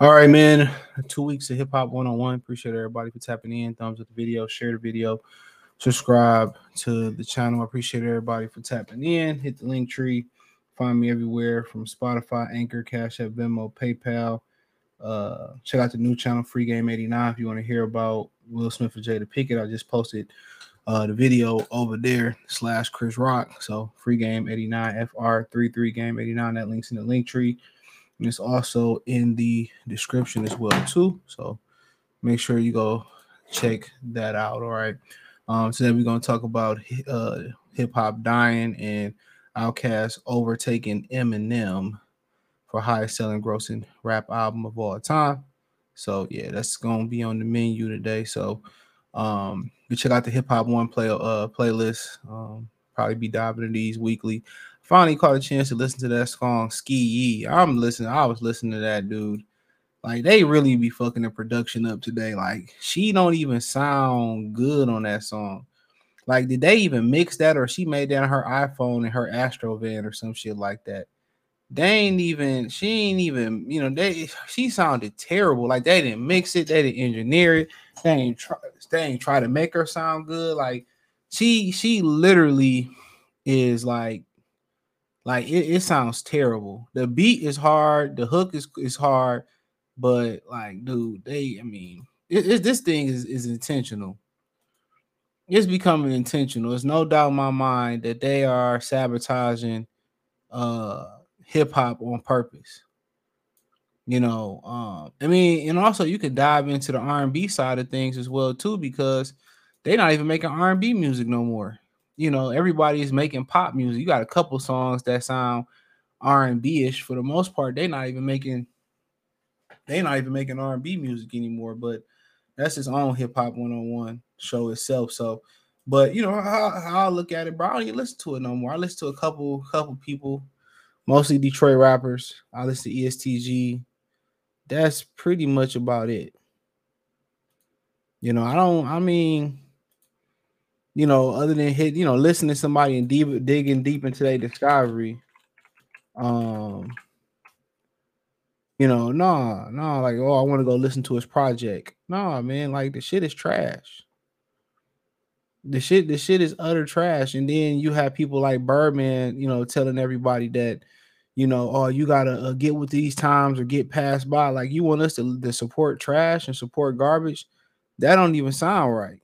All right, man. 2 weeks of Hip Hop 101. Appreciate everybody for tapping in. Thumbs up the video, share the video, subscribe to the channel. I appreciate everybody for tapping in. Hit the link tree. Find me everywhere from Spotify, Anchor, Cash App, Venmo, PayPal. Check out the new channel, Free Game 89. If you want to hear about Will Smith and Jada Pinkett, I just posted the video over there / Chris Rock. So Free Game 89, FR33 Game 89. That link's in the link tree. And it's also in the description as well, too. So make sure you go check that out, all right? Today we're going to talk about hip-hop dying and OutKast overtaking Eminem for highest-selling grossing rap album of all time. So, yeah, that's going to be on the menu today. So you check out the Hip-Hop One playlist. Probably be diving into these weekly. Finally caught a chance to listen to that song, Ski Yee. I was listening to that, dude. Like, they really be fucking the production up today. Like, she don't even sound good on that song. Like, did they even mix that, or she made that on her iPhone in her Astrovan or some shit like that? She ain't even, you know, she sounded terrible. Like, they didn't mix it. They didn't engineer it. They ain't try to make her sound good. Like, she literally is like, it sounds terrible. The beat is hard. The hook is hard. But, like, dude, this thing is intentional. It's becoming intentional. There's no doubt in my mind that they are sabotaging hip-hop on purpose. You know, and also you could dive into the R&B side of things as well, too, because they're not even making R&B music no more. You know, everybody's making pop music. You got a couple songs that sound R&B-ish. For the most part, they're not even making R&B music anymore. But that's his own Hip Hop 101 show itself. So, but you know, how I look at it, bro, I don't even listen to it no more. I listen to a couple people, mostly Detroit rappers. I listen to ESTG. That's pretty much about it. You know, you know, other than listening to somebody and digging deep into their discovery, you know, no, like, oh, I want to go listen to his project. No, man, like, the shit is trash. The shit is utter trash. And then you have people like Birdman, you know, telling everybody that, you know, oh, you gotta get with these times or get passed by. Like, you want us to support trash and support garbage? That don't even sound right.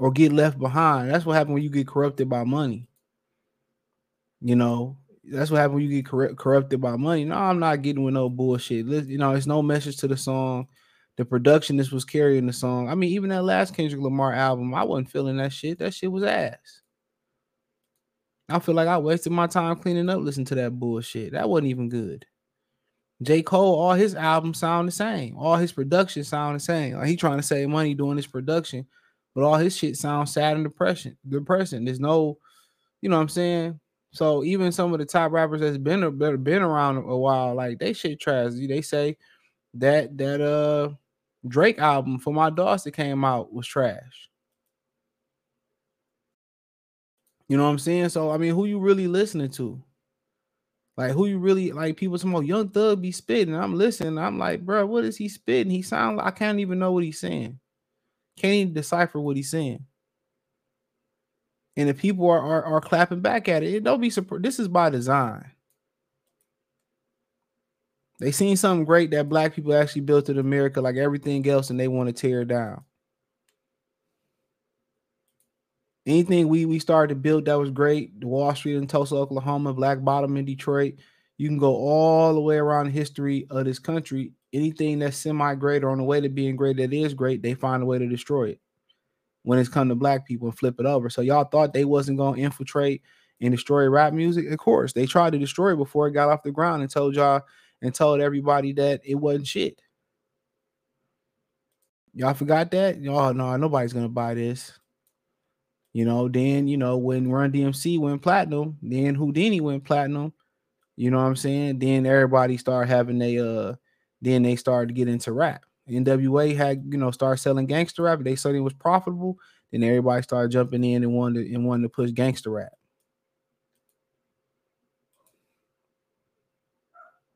Or get left behind. That's what happens when you get corrupted by money. You know, that's what happens when you get corrupted by money. No, I'm not getting with no bullshit. You know, it's no message to the song. The production this was carrying the song. I mean, even that last Kendrick Lamar album, I wasn't feeling that shit. That shit was ass. I feel like I wasted my time cleaning up, listening to that bullshit. That wasn't even good. J. Cole, all his albums sound the same. All his production sound the same. Like, he trying to save money doing his production. But all his shit sounds sad and depressing. There's no, you know what I'm saying? So even some of the top rappers that's been around a while, like, they shit trash. They say that Drake album For My Dogs that came out was trash. You know what I'm saying? So, I mean, who you really listening to? Like, who you really, like, people talking about Young Thug be spitting. I'm listening. I'm like, bro, what is he spitting? He sound like, I can't even know what he's saying. Can't even decipher what he's saying. And the people are clapping back at it. Don't be surprised. This is by design. They seen something great that black people actually built in America, like everything else, and they want to tear it down. Anything we started to build that was great, Wall Street in Tulsa, Oklahoma, Black Bottom in Detroit, you can go all the way around the history of this country. Anything that's semi-great or on the way to being great that is great, they find a way to destroy it when it's come to black people and flip it over. So y'all thought they wasn't going to infiltrate and destroy rap music? Of course. They tried to destroy it before it got off the ground and told y'all and told everybody that it wasn't shit. Y'all forgot that? Oh, no, nobody's going to buy this. You know, then, you know, when Run DMC went platinum, then Houdini went platinum, you know what I'm saying? Then everybody started having then they started to get into rap. NWA had, you know, started selling gangster rap. They said it was profitable. Then everybody started jumping in and wanted to push gangster rap.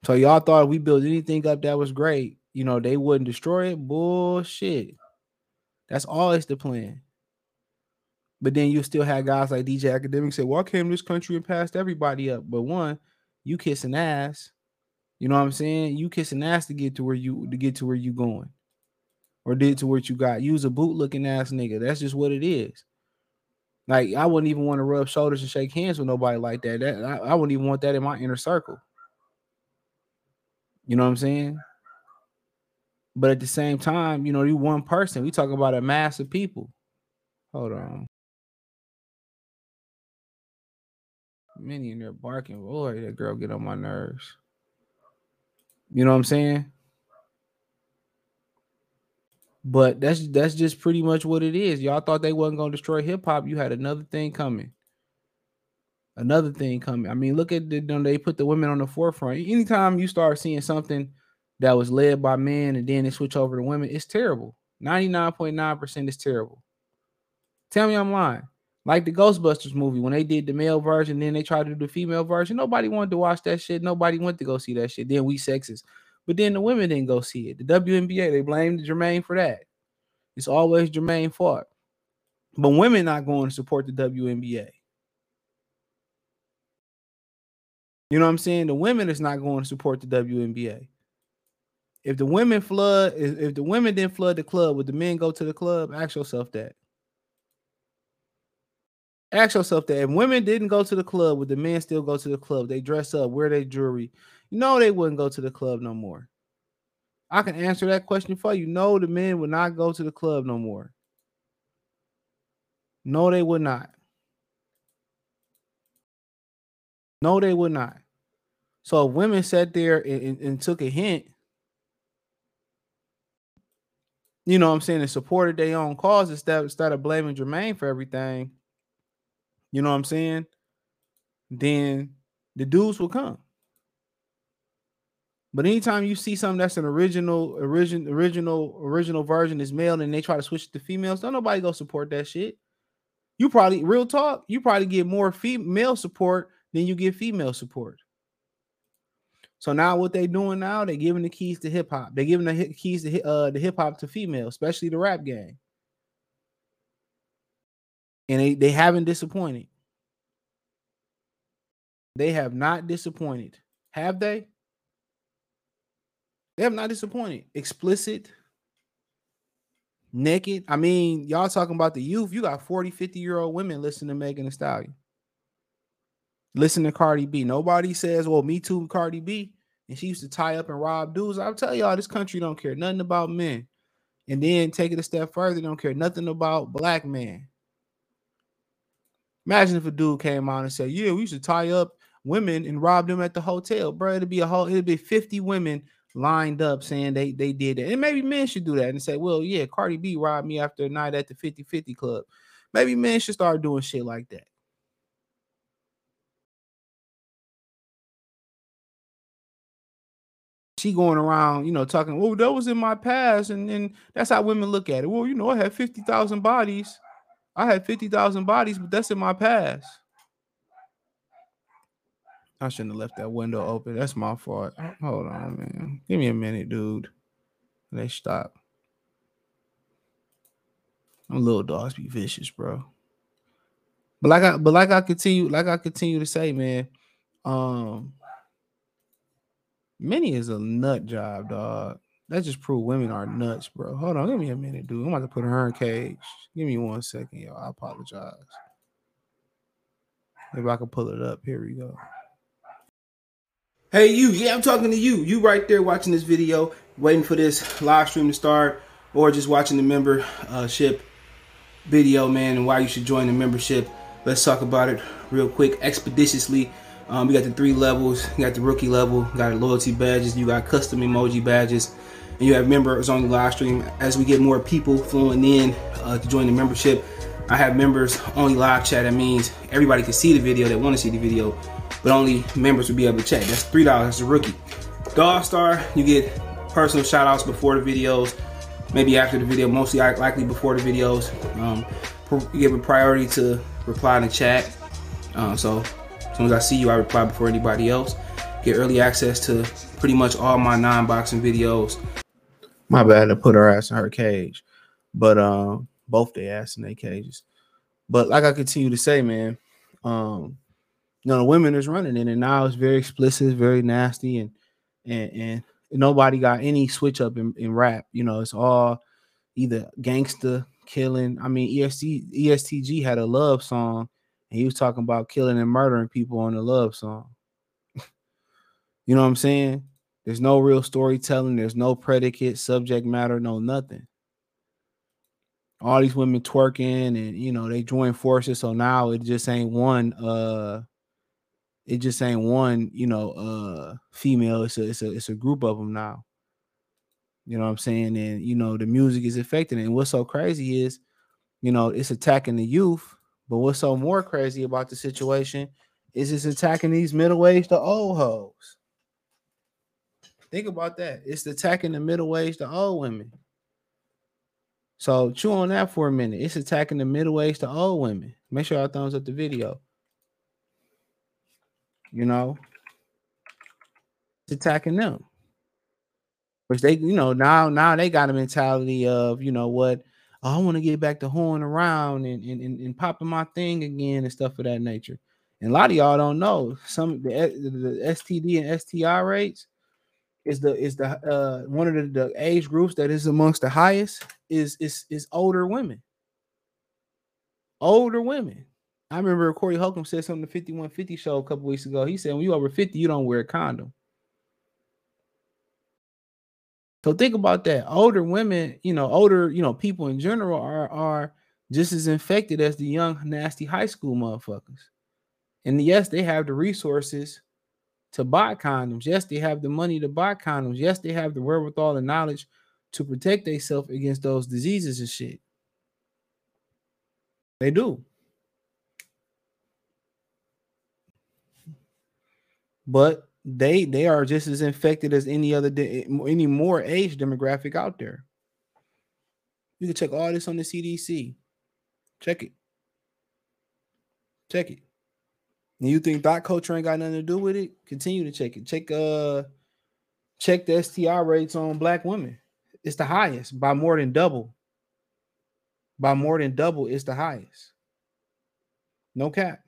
So y'all thought if we built anything up that was great, you know, they wouldn't destroy it. Bullshit. That's always the plan. But then you still had guys like DJ Academic say, well, I came to this country and passed everybody up. But one, you kissing ass. You know what I'm saying? You kissing ass to get to where you going. Or did to what you got. You was a boot-looking ass nigga. That's just what it is. Like, I wouldn't even want to rub shoulders and shake hands with nobody like that. I wouldn't even want that in my inner circle. You know what I'm saying? But at the same time, you know, you one person. We talk about a mass of people. Hold on. Many in there barking. Boy, that girl get on my nerves. You know what I'm saying? But that's just pretty much what it is. Y'all thought they wasn't going to destroy hip-hop. You had another thing coming. Another thing coming. I mean, look at them. They put the women on the forefront. Anytime you start seeing something that was led by men and then they switch over to women, it's terrible. 99.9% is terrible. Tell me I'm lying. Like the Ghostbusters movie, when they did the male version, then they tried to do the female version. Nobody wanted to watch that shit. Nobody went to go see that shit. Then we sexist. But then the women didn't go see it. The WNBA, they blamed Jermaine for that. It's always Jermaine's fault. But women not going to support the WNBA. You know what I'm saying? The women is not going to support the WNBA. If the women didn't flood the club, would the men go to the club? Ask yourself that. Ask yourself that. If women didn't go to the club, would the men still go to the club? They dress up, wear their jewelry. No, they wouldn't go to the club no more. I can answer that question for you. No, the men would not go to the club no more. No, they would not. No, they would not. So if women sat there and took a hint, you know what I'm saying, and supported their own cause instead of blaming Jermaine for everything, you know what I'm saying, then the dudes will come. But anytime you see something that's an original version is male and they try to switch it to females, don't nobody go support that shit. You probably, real talk, you probably get more male support than you get female support. So now what they doing now, they're giving the keys to hip-hop. They're giving the keys to the hip-hop to female, especially the rap game. And they haven't disappointed. They have not disappointed. Have they? They have not disappointed. Explicit, naked. I mean, y'all talking about the youth. You got 40, 50-year-old women listening to Megan Thee Stallion. Listen to Cardi B. Nobody says, well, me too, Cardi B. And she used to tie up and rob dudes. I'll tell y'all, this country don't care nothing about men. And then take it a step further, don't care nothing about black men. Imagine if a dude came out and said, yeah, we used to tie up women and rob them at the hotel. Bro, it'd be 50 women lined up saying they did that. And maybe men should do that and say, well, yeah, Cardi B robbed me after a night at the 50-50 club. Maybe men should start doing shit like that. She going around, you know, talking, well, that was in my past, and that's how women look at it. Well, you know, I had 50,000 bodies. I had 50,000 bodies, but that's in my past. I shouldn't have left that window open. That's my fault. Hold on, man. Give me a minute, dude. Let's stop. Them little dogs be vicious, bro. But like I continue to say, man, Minnie is a nut job, dog. That just proved women are nuts, bro. Hold on, give me a minute, dude. I'm about to put her in a cage. Give me 1 second, y'all. I apologize. Maybe I can pull it up. Here we go. Hey, you. Yeah, I'm talking to you. You right there watching this video, waiting for this live stream to start, or just watching the membership video, man, and why you should join the membership. Let's talk about it real quick, expeditiously. We got the 3 levels. You got the rookie level. You got loyalty badges. You got custom emoji badges. And you have members on the live stream. As we get more people flowing in to join the membership, I have members only live chat. That means everybody can see the video that want to see the video, but only members will be able to chat. That's $3. That's a rookie. The All-Star, you get personal shout-outs before the videos, maybe after the video, mostly likely before the videos. You give a priority to reply in the chat. So as soon as I see you, I reply before anybody else. get early access to pretty much all my non-boxing videos. My bad to put her ass in her cage, but both their ass in their cages. But like I continue to say, man, you know, the women is running it, and now it's very explicit, very nasty, and nobody got any switch up in rap. You know, it's all either gangster killing. I mean, ESTG had a love song, and he was talking about killing and murdering people on the love song. You know what I'm saying? There's no real storytelling. There's no predicate, subject matter, no nothing. All these women twerking, and you know they join forces. So now it just ain't one. It just ain't one. You know, female. It's a group of them now. You know what I'm saying? And you know the music is affecting it. And what's so crazy is, you know, it's attacking the youth. But what's so more crazy about the situation is it's attacking these middle-aged to old hoes. Think about that. It's attacking the middle-aged to old women. So chew on that for a minute. It's attacking the middle-aged to old women. Make sure y'all thumbs up the video. You know, it's attacking them. Which they, you know, now they got a mentality of, you know what, oh, I want to get back to hoeing around and popping my thing again and stuff of that nature. And a lot of y'all don't know some the STD and STI rates. Is the one of the age groups that is amongst the highest is older women. Older women. I remember Corey Holcomb said something on the 5150 show a couple weeks ago. He said, when you over 50, you don't wear a condom. So think about that. Older women, you know, older, you know, people in general are just as infected as the young, nasty high school motherfuckers. And yes, they have the resources to buy condoms. Yes, they have the money to buy condoms. Yes, they have the wherewithal and knowledge to protect themselves against those diseases and shit. They do. But they are just as infected as any more age demographic out there. You can check all this on the CDC. Check it. Check it. And you think black culture ain't got nothing to do with it? Continue to check it. Check the STI rates on black women. It's the highest by more than double. By more than double, it's the highest. No cap.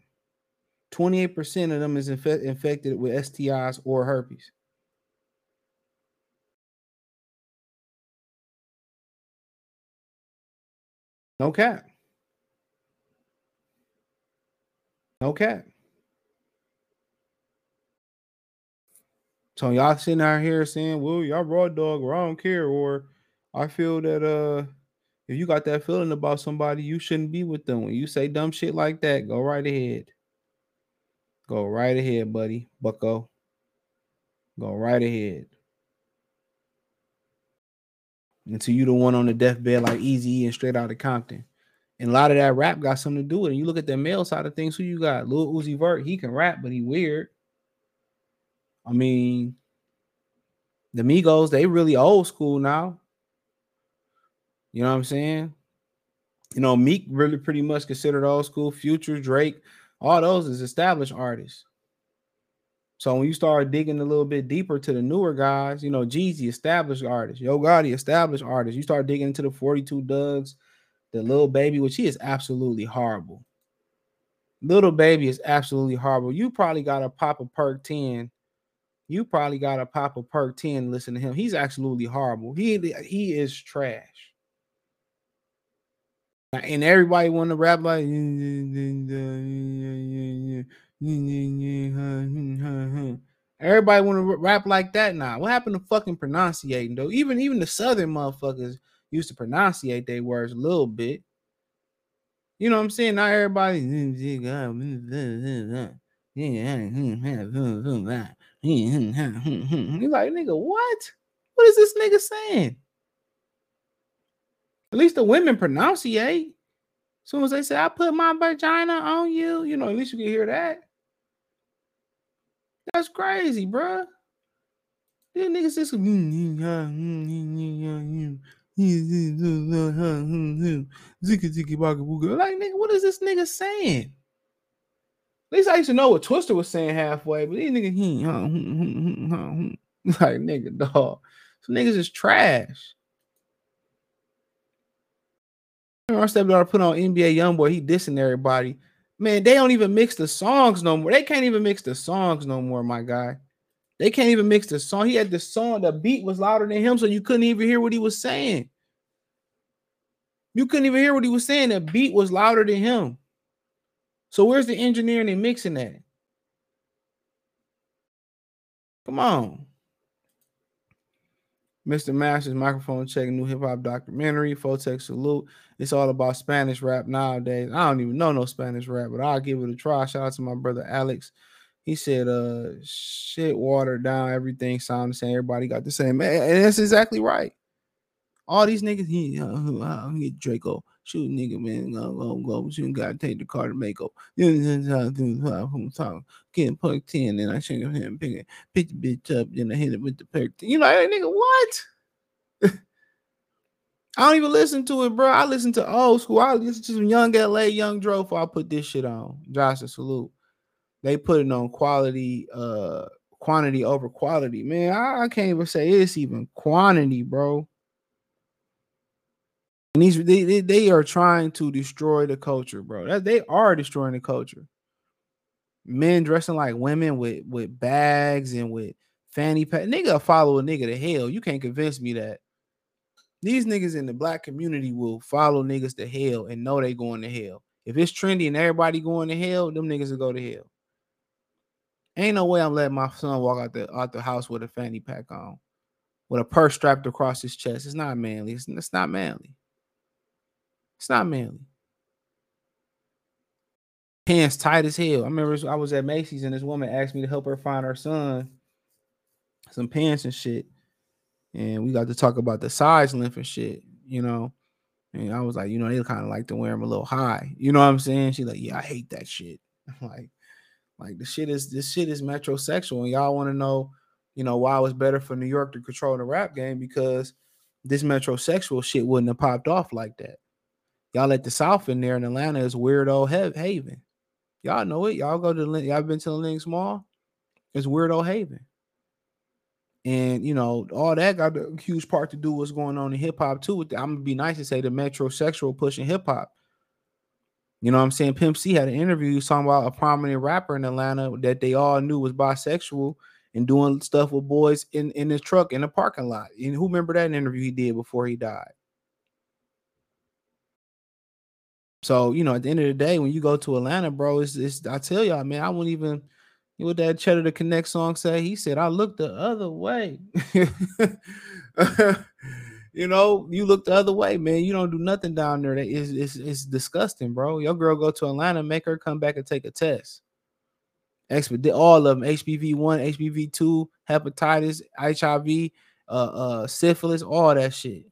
28% of them is infected with STIs or herpes. No cap. No cap. So y'all sitting out here saying, well, y'all raw dog, or I don't care, or I feel that if you got that feeling about somebody, you shouldn't be with them. When you say dumb shit like that, go right ahead. Go right ahead, buddy, bucko. Go right ahead. Until you the one on the deathbed like Eazy-E and Straight Outta Compton. And a lot of that rap got something to do with it. You look at the male side of things, who you got? Lil Uzi Vert, he can rap, but he weird. I mean, the Migos, they really old school now. You know what I'm saying? You know, Meek really pretty much considered old school. Future, Drake, all those is established artists. So when you start digging a little bit deeper to the newer guys, you know, Jeezy, established artist. Yo Gotti, established artist. You start digging into the 42 Dugs, the Lil Baby, which he is absolutely horrible. Lil Baby is absolutely horrible. You probably got to pop a perk 10. You probably got to pop a perk 10 and listen to him. He's absolutely horrible. He is trash. And everybody want to rap like, everybody want to rap like that now. What happened to fucking pronunciating, though? Even the Southern motherfuckers used to pronunciate their words a little bit. You know what I'm saying? Now everybody... You're like, nigga, what? What is this nigga saying? At least the women pronunciate. As soon as they say, I put my vagina on you, you know, at least you can hear that. That's crazy, bruh. These niggas just... Like, nigga, what is this nigga saying? least I used to know what Twister was saying halfway, but these niggas, like, nigga, dog. So niggas is trash. Our stepdaughter put on NBA Youngboy, he dissing everybody. Man, they don't even mix the songs no more. They can't even mix the songs no more, my guy. They can't even mix the song. He had the song, the beat was louder than him, so you couldn't even hear what he was saying. You couldn't even hear what he was saying. The beat was louder than him. So where's the engineering and mixing that? Come on. Mr. Masters, microphone check, new hip-hop documentary, Fotex salute. It's all about Spanish rap nowadays. I don't even know no Spanish rap, but I'll give it a try. Shout out to my brother Alex. He said, shit watered down, everything sound the same. Everybody got the same. And that's exactly right. All these niggas, he Draco. Shoot, nigga, man, go, but you gotta take the car to make up. Getting poked in, and I shook him, pick the bitch up, then I hit it with the perk. You know, hey, nigga, what? I don't even listen to it, bro. I listen to old school. I listen to some Young LA, Young Dro before I put this shit on. Josh and salute. They put it on quality, quantity over quality. Man, I can't even say it's even quantity, bro. And they are trying to destroy the culture, bro. They are destroying the culture. Men dressing like women with bags and with fanny pack. Nigga, follow a nigga to hell. You can't convince me that. These niggas in the black community will follow niggas to hell and know they going to hell. If it's trendy and everybody going to hell, them niggas will go to hell. Ain't no way I'm letting my son walk out the house with a fanny pack on, with a purse strapped across his chest. It's not manly. It's not manly. It's not manly. Pants tight as hell. I remember I was at Macy's and this woman asked me to help her find her son some pants and shit. And we got to talk about the size length and shit, you know. And I was like, you know, they kind of like to wear them a little high. You know what I'm saying? She's like, yeah, I hate that shit. I'm like this shit is metrosexual. And y'all want to know, you know, why it was better for New York to control the rap game because this metrosexual shit wouldn't have popped off like that. Y'all let the South in there in Atlanta is weird old haven. Y'all know it. Y'all go to the, y'all been to the Lynx Mall. It's weird old haven. And, you know, all that got a huge part to do what's going on in hip hop too. I'm going to be nice and say the metrosexual pushing hip hop. You know what I'm saying? Pimp C had an interview talking about a prominent rapper in Atlanta that they all knew was bisexual and doing stuff with boys in his truck in the parking lot. And who remember that interview he did before he died? So, you know, at the end of the day, when you go to Atlanta, bro, it's I tell y'all, man, I wouldn't even, what that Cheddar the Connect song say, he said, I look the other way. You know, you look the other way, man. You don't do nothing down there. It's disgusting, bro. Your girl go to Atlanta, make her come back and take a test. All of them, HPV 1, HPV 2, hepatitis, HIV, syphilis, all that shit.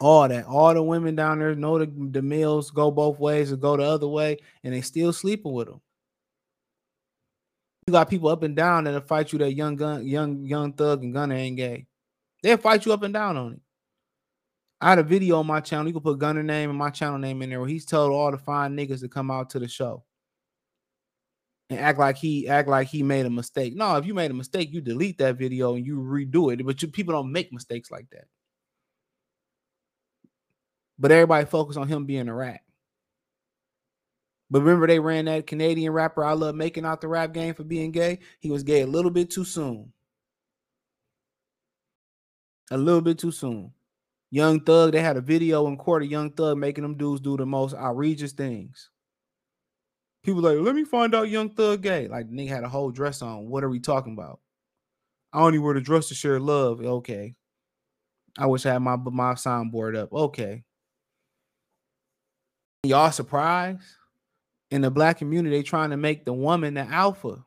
All that. All the women down there know the males go both ways or go the other way, and they still sleeping with them. You got people up and down that'll fight you that Young Thug and Gunna ain't gay. They'll fight you up and down on it. I had a video on my channel. You can put Gunna name and my channel name in there where he's told all the fine niggas to come out to the show and act like he made a mistake. No, if you made a mistake, you delete that video and you redo it. But people don't make mistakes like that. But everybody focused on him being a rat. But remember they ran that Canadian rapper I Love Making out the rap game for being gay? He was gay a little bit too soon. A little bit too soon. Young Thug, they had a video in court of Young Thug making them dudes do the most outrageous things. People like, let me find out Young Thug gay. Like, the nigga had a whole dress on. What are we talking about? I only wear the dress to share love. Okay. I wish I had my soundboard up. Okay. Y'all surprised? In the black community, they trying to make the woman the alpha.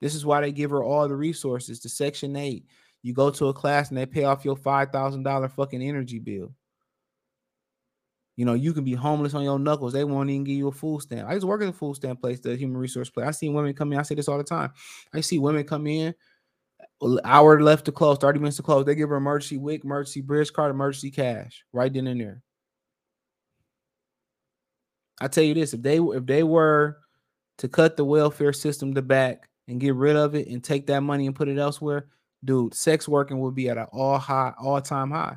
This is why they give her all the resources, the Section 8. You go to a class and they pay off your $5,000 fucking energy bill. You know, you can be homeless on your knuckles. They won't even give you a food stamp. I used to work at a food stamp place, the human resource place. I see women come in. I say this all the time. I see women come in, an hour left to close, 30 minutes to close. They give her emergency WIC, emergency bridge card, emergency cash right then and there. I tell you this, if they were to cut the welfare system to back and get rid of it and take that money and put it elsewhere, dude, sex working would be at an all-time high.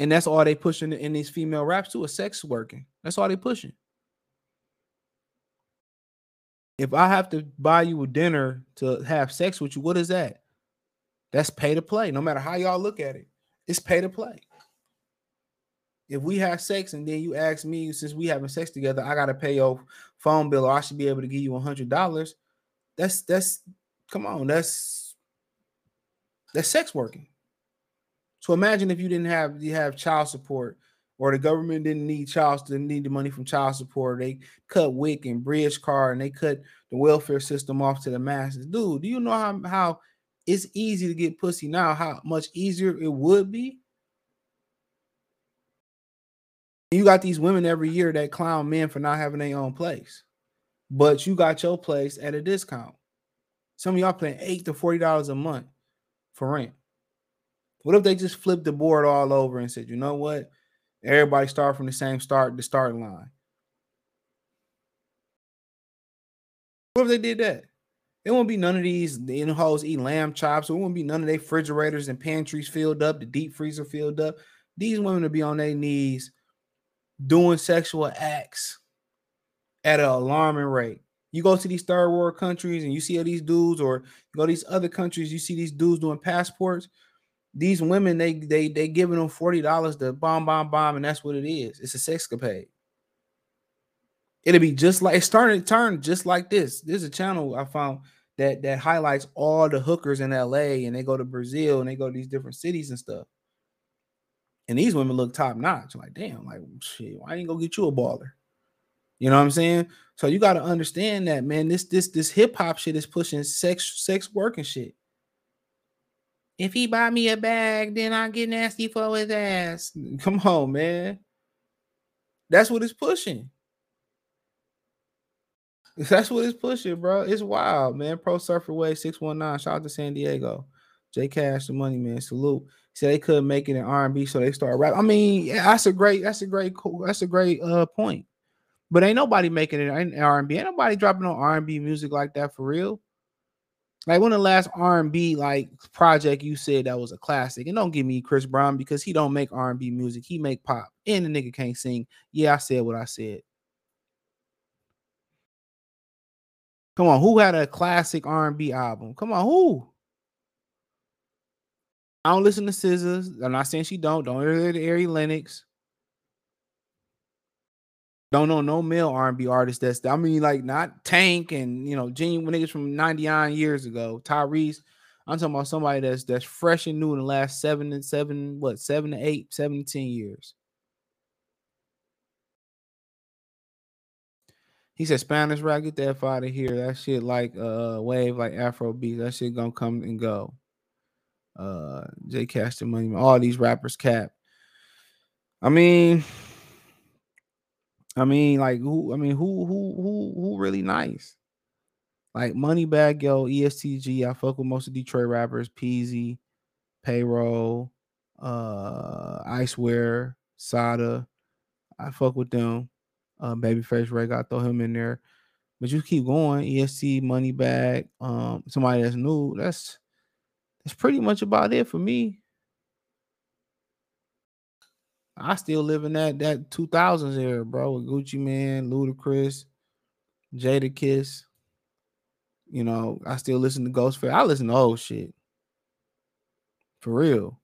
And that's all they pushing in these female raps too, is sex working. That's all they pushing. If I have to buy you a dinner to have sex with you, what is that? That's pay to play. No matter how y'all look at it, it's pay to play. If we have sex and then you ask me, since we having sex together, I got to pay your phone bill, or I should be able to give you $100. That's come on. That's sex working. So imagine if you didn't have, you have child support, or the government didn't need the money from child support. They cut WIC and bridge card, and they cut the welfare system off to the masses. Dude, do you know how it's easy to get pussy now, how much easier it would be? You got these women every year that clown men for not having their own place, but you got your place at a discount. Some of y'all paying $8 to $40 a month for rent. What if they just flipped the board all over and said, you know what? Everybody start from the starting line. What if they did that? There won't be none of these in-holes eat lamb chops. There won't be none of their refrigerators and pantries filled up, the deep freezer filled up. These women will be on their knees doing sexual acts at an alarming rate. You go to these third world countries and you see all these dudes, or you go to these other countries, you see these dudes doing passports. These women, they giving them $40 to bomb, and that's what it is. It's a sexcapade. It'll be just like, it's starting to turn just like this. There's a channel I found that highlights all the hookers in LA, and they go to Brazil, and they go to these different cities and stuff. And these women look top notch. I'm like, damn, like, shit, why ain't gonna get you a baller? You know what I'm saying? So you got to understand that, man. This hip hop shit is pushing sex work and shit. If he buy me a bag, then I'll get nasty for his ass. Come on, man. That's what it's pushing. That's what it's pushing, bro. It's wild, man. Pro Surfer Wave 619. Shout out to San Diego. J Cash, the money man. Salute. He said they couldn't make it in R&B, so they start rapping. I mean, yeah, that's a great point. But ain't nobody making it in R&B. Ain't nobody dropping on R&B music like that for real. Like, when the last R&B like project you said that was a classic? And don't give me Chris Brown, because he don't make R&B music. He make pop, and the nigga can't sing. Yeah, I said what I said. Come on, who had a classic R&B album? Come on, who? I don't listen to SZA. I'm not saying she don't. Don't hear the Ari Lennox. Don't know no male R&B artist that's, I mean, like, not Tank and, you know, genuine niggas from 99 years ago, Tyrese. I'm talking about somebody that's fresh and new in the last 7 to 10 years. He said, Spanish rap, get the F out of here. That shit like wave, like Afrobeat. That shit gonna come and go. J Cash the money, all these rappers cap. I mean, like, who really nice? Like Moneybagg Yo, ESTG. I fuck with most of Detroit rappers. Peasy, Payroll, Iceware, Sada. I fuck with them. Babyface Ray, I throw him in there. But you keep going. EST, Moneybagg, somebody that's new. That's pretty much about it for me. I still live in that 2000s era, bro, with Gucci Mane, Ludacris, Jadakiss. You know, I still listen to Ghostface. I listen to old shit. For real.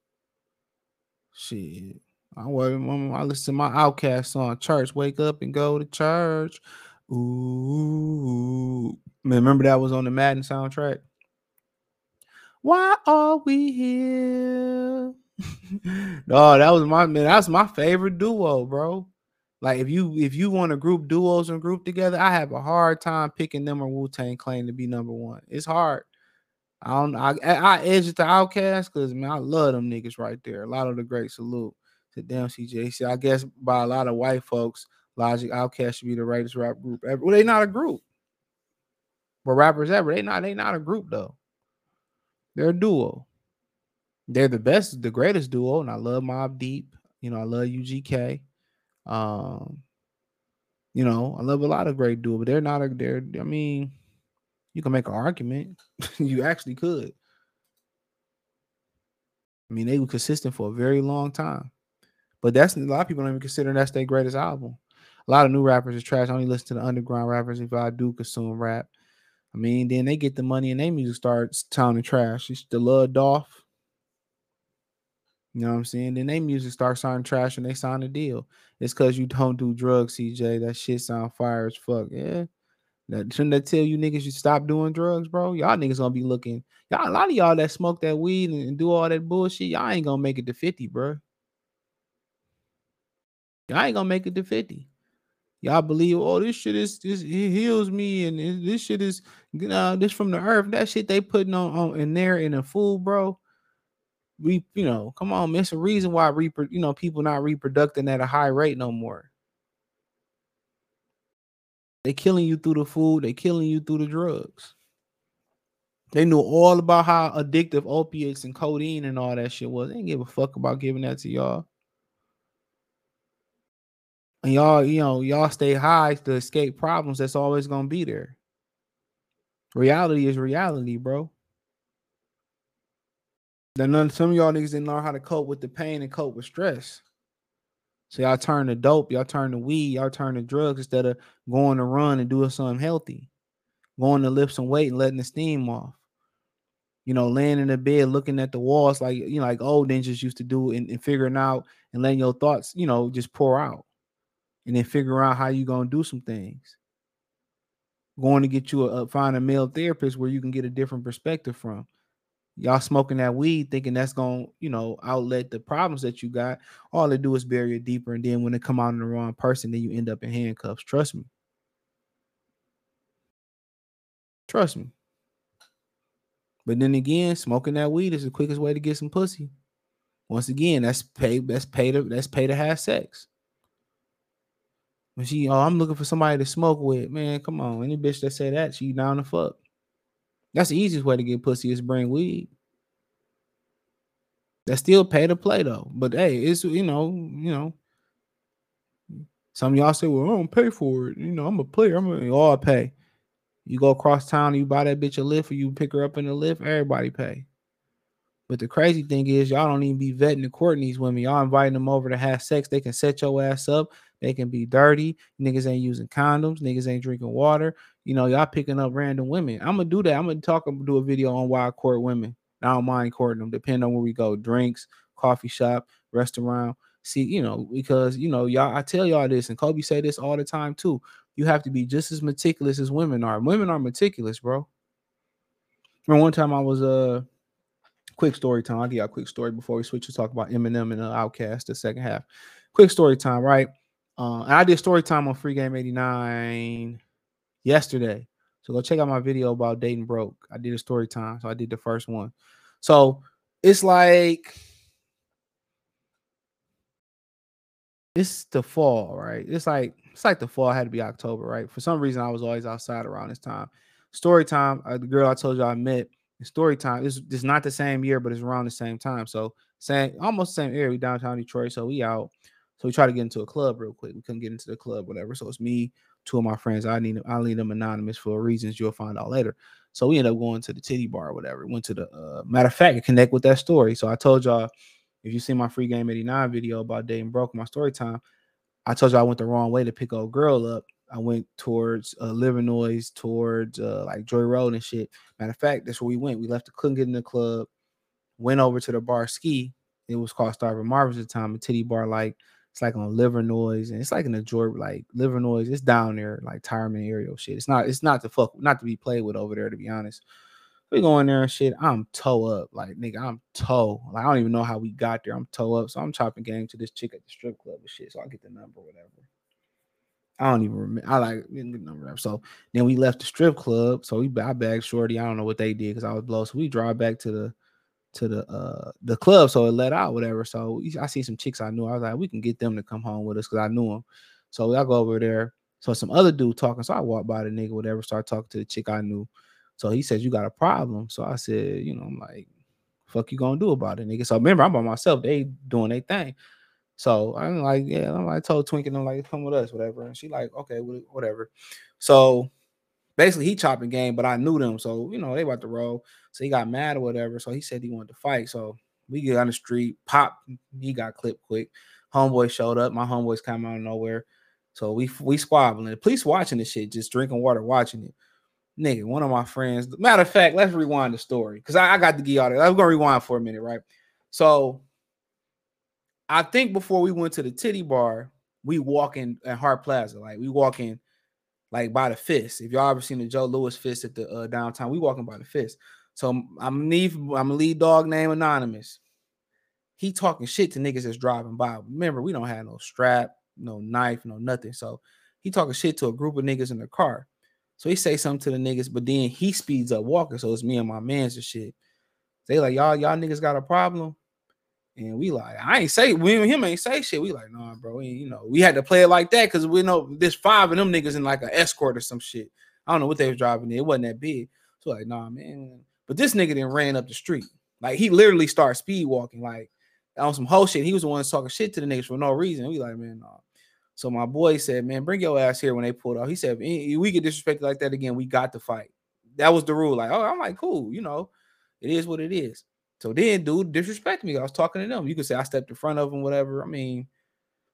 Shit. I listen to my OutKast song, Church. Wake up and go to church. Ooh. Man, remember that was on the Madden soundtrack? Why are we here? No, that was my man. That's my favorite duo, bro. Like, if you want to group duos and group together, I have a hard time picking them or Wu-Tang Clan to be number one. It's hard. I edge it to OutKast because, man, I love them niggas right there. A lot of the great salute to damn CJC. I guess by a lot of white folks, Logic, OutKast should be the greatest rap group ever. Well, they not a group, but rappers ever. They not a group though. They're a duo. They're the best, the greatest duo, and I love Mobb Deep. You know, I love UGK. You know, I love a lot of great dudes, but they're not there. I mean, you can make an argument. You actually could. I mean, they were consistent for a very long time. But that's a lot of people don't even consider that's their greatest album. A lot of new rappers is trash. I only listen to the underground rappers if I do consume rap. I mean, then they get the money and their music starts sounding trash. It's the Love Dolph. You know what I'm saying? Then their music starts sounding trash and they sign a deal. It's because you don't do drugs, CJ. That shit sound fire as fuck. Yeah. Shouldn't that tell you niggas you stop doing drugs, bro? Y'all niggas gonna be looking. Y'all, a lot of y'all that smoke that weed and do all that bullshit, y'all ain't gonna make it to 50, bro. Y'all ain't gonna make it to 50. Y'all believe, oh, this shit is, it heals me, and this shit is, this from the earth. That shit they putting on in there in a fool, bro. We, you know, come on, man. It's a reason why, people not reproducting at a high rate no more. They killing you through the food. They killing you through the drugs. They knew all about how addictive opiates and codeine and all that shit was. They didn't give a fuck about giving that to y'all. And y'all, y'all stay high to escape problems that's always going to be there. Reality is reality, bro. Some of y'all niggas didn't learn how to cope with the pain and cope with stress. So y'all turn to dope, y'all turn to weed, y'all turn to drugs instead of going to run and doing something healthy. Going to lift some weight and letting the steam off. You know, laying in the bed, looking at the walls like, like old ninjas used to do and figuring out and letting your thoughts, just pour out. And then figure out how you're going to do some things. Going to get you find a male therapist where you can get a different perspective from. Y'all smoking that weed thinking that's going to, outlet the problems that you got. All they do is bury it deeper. And then when it come out in the wrong person, then you end up in handcuffs. Trust me. Trust me. But then again, smoking that weed is the quickest way to get some pussy. Once again, that's pay to have sex. When I'm looking for somebody to smoke with, man, come on. Any bitch that say that, she down to fuck. That's the easiest way to get pussy is bring weed. That's still pay to play though. But hey, it's, some of y'all say, well, I don't pay for it. I'm a player. All pay. You go across town, you buy that bitch a lift or you pick her up in the lift, everybody pay. But the crazy thing is y'all don't even be vetting the courting these women. Y'all inviting them over to have sex. They can set your ass up. They can be dirty. Niggas ain't using condoms. Niggas ain't drinking water. Y'all picking up random women. I'm going to do that. I'm going to do a video on why I court women. I don't mind courting them, depending on where we go. Drinks, coffee shop, restaurant. See, because, y'all, I tell y'all this, and Kobe say this all the time, too. You have to be just as meticulous as women are. Women are meticulous, bro. Remember one time I was quick story time. I'll give y'all a quick story before we switch to talk about Eminem and OutKast the second half. Quick story time, right? And I did story time on Free Game 89 yesterday. So go check out my video about dating broke. I did a story time. So I did the first one. So it's like, it's the fall, right? It's like the fall had to be October, right? For some reason, I was always outside around this time. Story time, the girl I told you I met in story time, it's not the same year, but it's around the same time. So almost the same area, we downtown Detroit. So we out. So we try to get into a club real quick. We couldn't get into the club, whatever. So it's me, two of my friends. I leave them anonymous for reasons you'll find out later. So we end up going to the titty bar or whatever. Went to the matter of fact, connect with that story. So I told y'all, if you see my Free Game 89 video about dating broke, my story time, I told y'all I went the wrong way to pick old girl up. I went towards Livernois, towards like Joy Road and shit. Matter of fact, that's where we went. We left the couldn't get in the club, went over to the bar Ski. It was called Starvin' Marvin's at the time, a titty bar like. It's like on Livernois, and it's like in the Georgia, like Livernois. It's down there, like Tireman area shit. It's not to be played with over there, to be honest. We go in there and shit. I'm toe up, like nigga. I'm toe. Like I don't even know how we got there. I'm toe up, so I'm chopping game to this chick at the strip club and shit. So I get the number, or whatever. I don't even remember. So then we left the strip club. So I bagged shorty. I don't know what they did because I was blown. So we drive back to the club, so it let out, whatever. So I see some chicks I knew. I was like, we can get them to come home with us because I knew them. So I go over there. So some other dude talking. So I walk by the nigga, whatever, start talking to the chick I knew. So he says, you got a problem. So I said, I'm like, fuck you gonna do about it, nigga. So remember, I'm by myself. They doing their thing. So I'm like, yeah, I'm like, told Twink and I'm like, come with us, whatever. And she like, okay, whatever. So basically he chopping game, but I knew them. So, you know, they about to roll. So he got mad or whatever. So he said he wanted to fight. So we get on the street, pop, he got clipped quick. Homeboy showed up. My homeboys come out of nowhere. So we squabbling. The police watching this shit, just drinking water, watching it. Nigga, one of my friends. Matter of fact, let's rewind the story because I got to get y'all there. I'm gonna rewind for a minute, right? So I think before we went to the titty bar, we walk in at Hart Plaza, like we walk in like by the Fist. If y'all ever seen the Joe Louis Fist at the downtown, we walking by the Fist. So I'm lead dog name anonymous. He talking shit to niggas that's driving by. Remember, we don't have no strap, no knife, no nothing. So he talking shit to a group of niggas in the car. So he say something to the niggas, but then he speeds up walking. So it's me and my mans and shit. They like, y'all niggas got a problem? And we like, we and him ain't say shit. We like, nah, bro. We, you know, we had to play it like that because we know there's five of them niggas in like an Escort or some shit. I don't know what they was driving in. It wasn't that big. So like, nah, man. But this nigga then ran up the street. Like he literally started speed walking like on some whole shit. He was the one talking shit to the niggas for no reason. We like, man, nah. So my boy said, man, bring your ass here when they pulled off. He said, if we get disrespected like that again, we got to fight. That was the rule. Like, oh, I'm like, cool. You know, it is what it is. So then dude disrespected me. I was talking to them. You could say I stepped in front of him, whatever. I mean,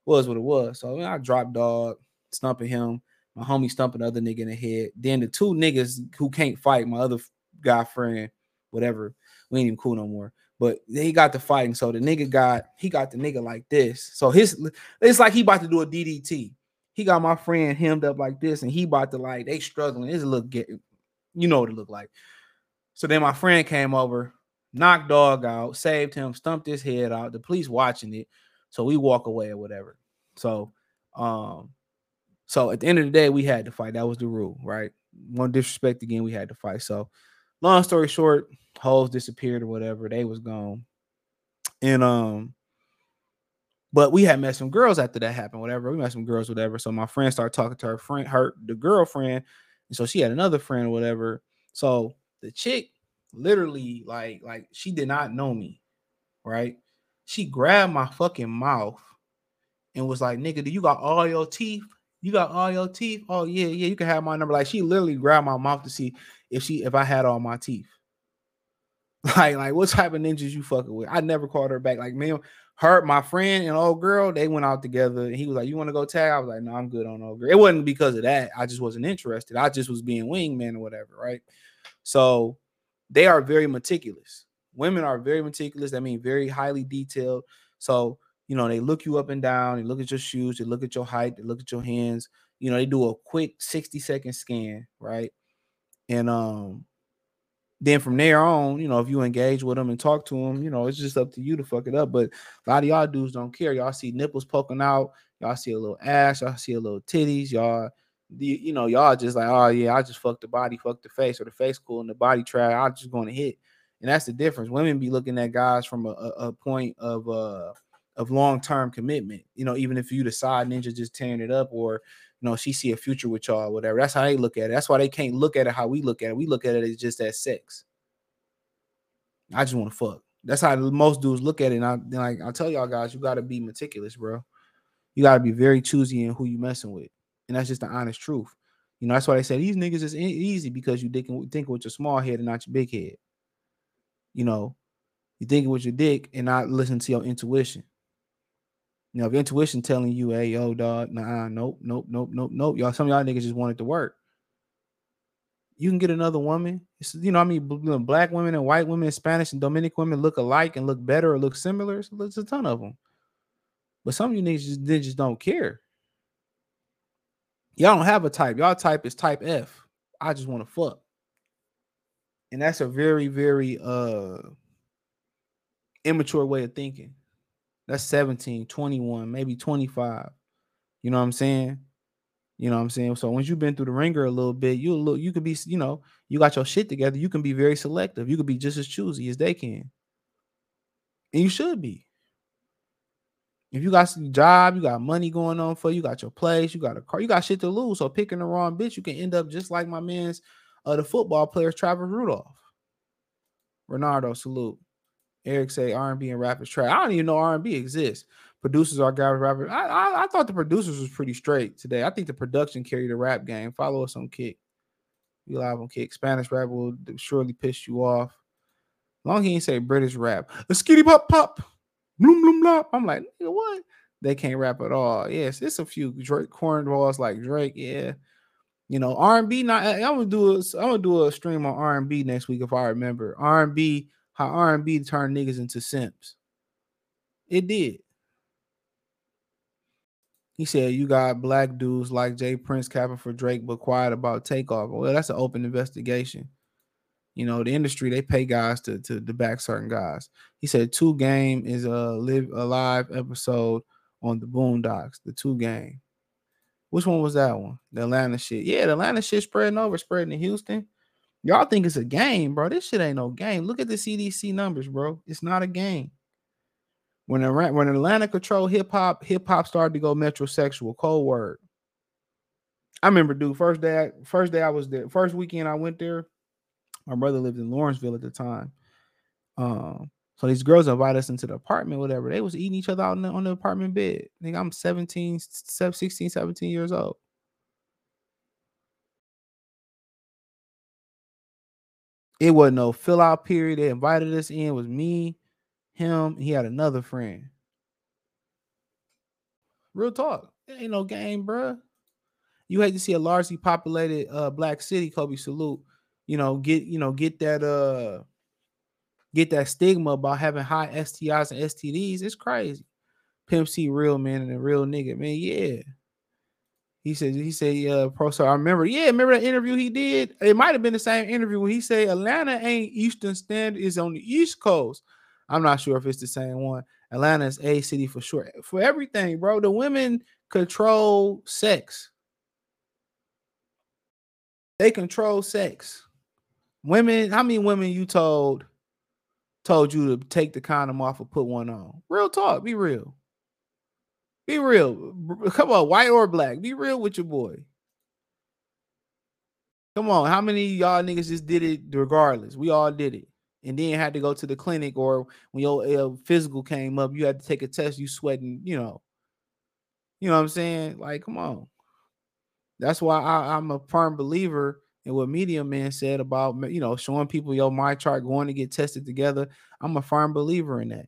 was what it was. So I dropped dog, stumping him. My homie stumping the other nigga in the head. Then the two niggas who can't fight, my other guy friend, whatever. We ain't even cool no more. But he got to fighting, so the nigga got the nigga like this. So it's like he about to do a DDT. He got my friend hemmed up like this, and he about to like they struggling. It's a look, you know what it looked like. So then my friend came over, knocked dog out, saved him, stumped his head out. The police watching it, so we walk away or whatever. So at the end of the day, we had to fight. That was the rule, right? One disrespect again, we had to fight. So long story short. Hoes disappeared or whatever, they was gone, and but we had met some girls after that happened, whatever. So my friend started talking to the girlfriend, and so she had another friend or whatever. So the chick literally like she did not know me, right? She grabbed my fucking mouth and was like, nigga, do you got all your teeth? Oh yeah, you can have my number. Like she literally grabbed my mouth to see if I had all my teeth. Like what type of ninjas you fucking with? I never called her back. Like, man, my friend and old girl, they went out together. And he was like, you want to go tag? I was like, no, I'm good on old girl. It wasn't because of that. I just wasn't interested. I just was being wingman or whatever, right? So they are very meticulous. Women are very meticulous. That means very highly detailed. So, you know, they look you up and down. They look at your shoes. They look at your height. They look at your hands. You know, they do a quick 60-second scan, right? And, then from there on, you know, if you engage with them and talk to them, you know, it's just up to you to fuck it up. But a lot of y'all dudes don't care. Y'all see nipples poking out. Y'all see a little ass. Y'all see a little titties. Y'all, you know, y'all just like, oh, yeah, I just fucked the body, fuck the face, or the face cool and the body trash. I'm just going to hit. And that's the difference. Women be looking at guys from a point of long-term commitment. You know, even if you decide ninja just tearing it up or, you know, she see a future with y'all or whatever. That's how they look at it. That's why they can't look at it how we look at it. We look at it as just that sex. I just want to fuck. That's how most dudes look at it. And I tell y'all guys, you got to be meticulous, bro. You got to be very choosy in who you messing with. And that's just the honest truth. You know, that's why they say these niggas is easy because you thinking with your small head and not your big head. You know, you thinking with your dick and not listen to your intuition. You know, if intuition telling you, hey, yo, dog, nah, nope. Y'all, some of y'all niggas just want it to work. You can get another woman. It's, you know, I mean, black women and white women, Spanish and Dominican women look alike and look better or look similar. So there's a ton of them. But some of you niggas just don't care. Y'all don't have a type. Y'all type is type F. I just want to fuck. And that's a very, very immature way of thinking. That's 17, 21, maybe 25. You know what I'm saying? You know what I'm saying? So once you've been through the ringer a little bit, you could be, you know, you got your shit together. You can be very selective. You could be just as choosy as they can. And you should be. If you got some job, you got money going on for you, got your place, you got a car, you got shit to lose. So picking the wrong bitch, you can end up just like my man's, the football players, Travis Rudolph. Ronaldo, salute. Eric say R&B and rap is trash. I don't even know R&B exists. producers are guys rapping. I thought the producers was pretty straight today. I think the production carried the rap game. Follow us on Kick. We live on Kick. Spanish rap will surely piss you off. Long he ain't say British rap. A skitty pop pop. Bloom bloom blop. I'm like, nigga, what? They can't rap at all. Yes, it's a few Drake cornballs like Drake. Yeah. You know, R&B, not I'm gonna do a stream on R&B next week if I remember. R&B, how R&B turned niggas into simps. It did. He said, you got black dudes like Jay Prince capping for Drake, but quiet about Takeoff. Well, that's an open investigation. You know, the industry, they pay guys to back certain guys. He said, 2Game is a live episode on the Boondocks, the 2Game. Which one was that one? The Atlanta shit. Yeah, the Atlanta shit spreading to Houston. Y'all think it's a game, bro. This shit ain't no game. Look at the CDC numbers, bro. It's not a game. When Atlanta controlled hip-hop started to go metrosexual. Cold word. I remember, dude, first day I was there, first weekend I went there, my brother lived in Lawrenceville at the time. So these girls invited us into the apartment, whatever. They was eating each other out on the apartment bed. I think I'm 16, 17 years old. It wasn't no fill-out period. They invited us in. It was me, him, and he had another friend. Real talk. It ain't no game, bruh. You hate to see a largely populated black city, Kobe salute. Get that stigma about having high STIs and STDs. It's crazy. Pimp C, real man and a real nigga, man. Yeah. He said, Pro Star, I remember. Yeah, remember that interview he did? It might have been the same interview where he said Atlanta ain't Eastern Standard, is on the East Coast. I'm not sure if it's the same one. Atlanta is a city for sure. For everything, bro. The women control sex. They control sex. Women, how many women you told you to take the condom off or put one on? Real talk. Be real. Be real. Come on, white or black. Be real with your boy. Come on. How many of y'all niggas just did it regardless? We all did it. And then had to go to the clinic, or when your physical came up, you had to take a test, you sweating, you know what I'm saying? Like, come on. That's why I'm a firm believer in what Media Man said about, showing people your my chart, going to get tested together. I'm a firm believer in that.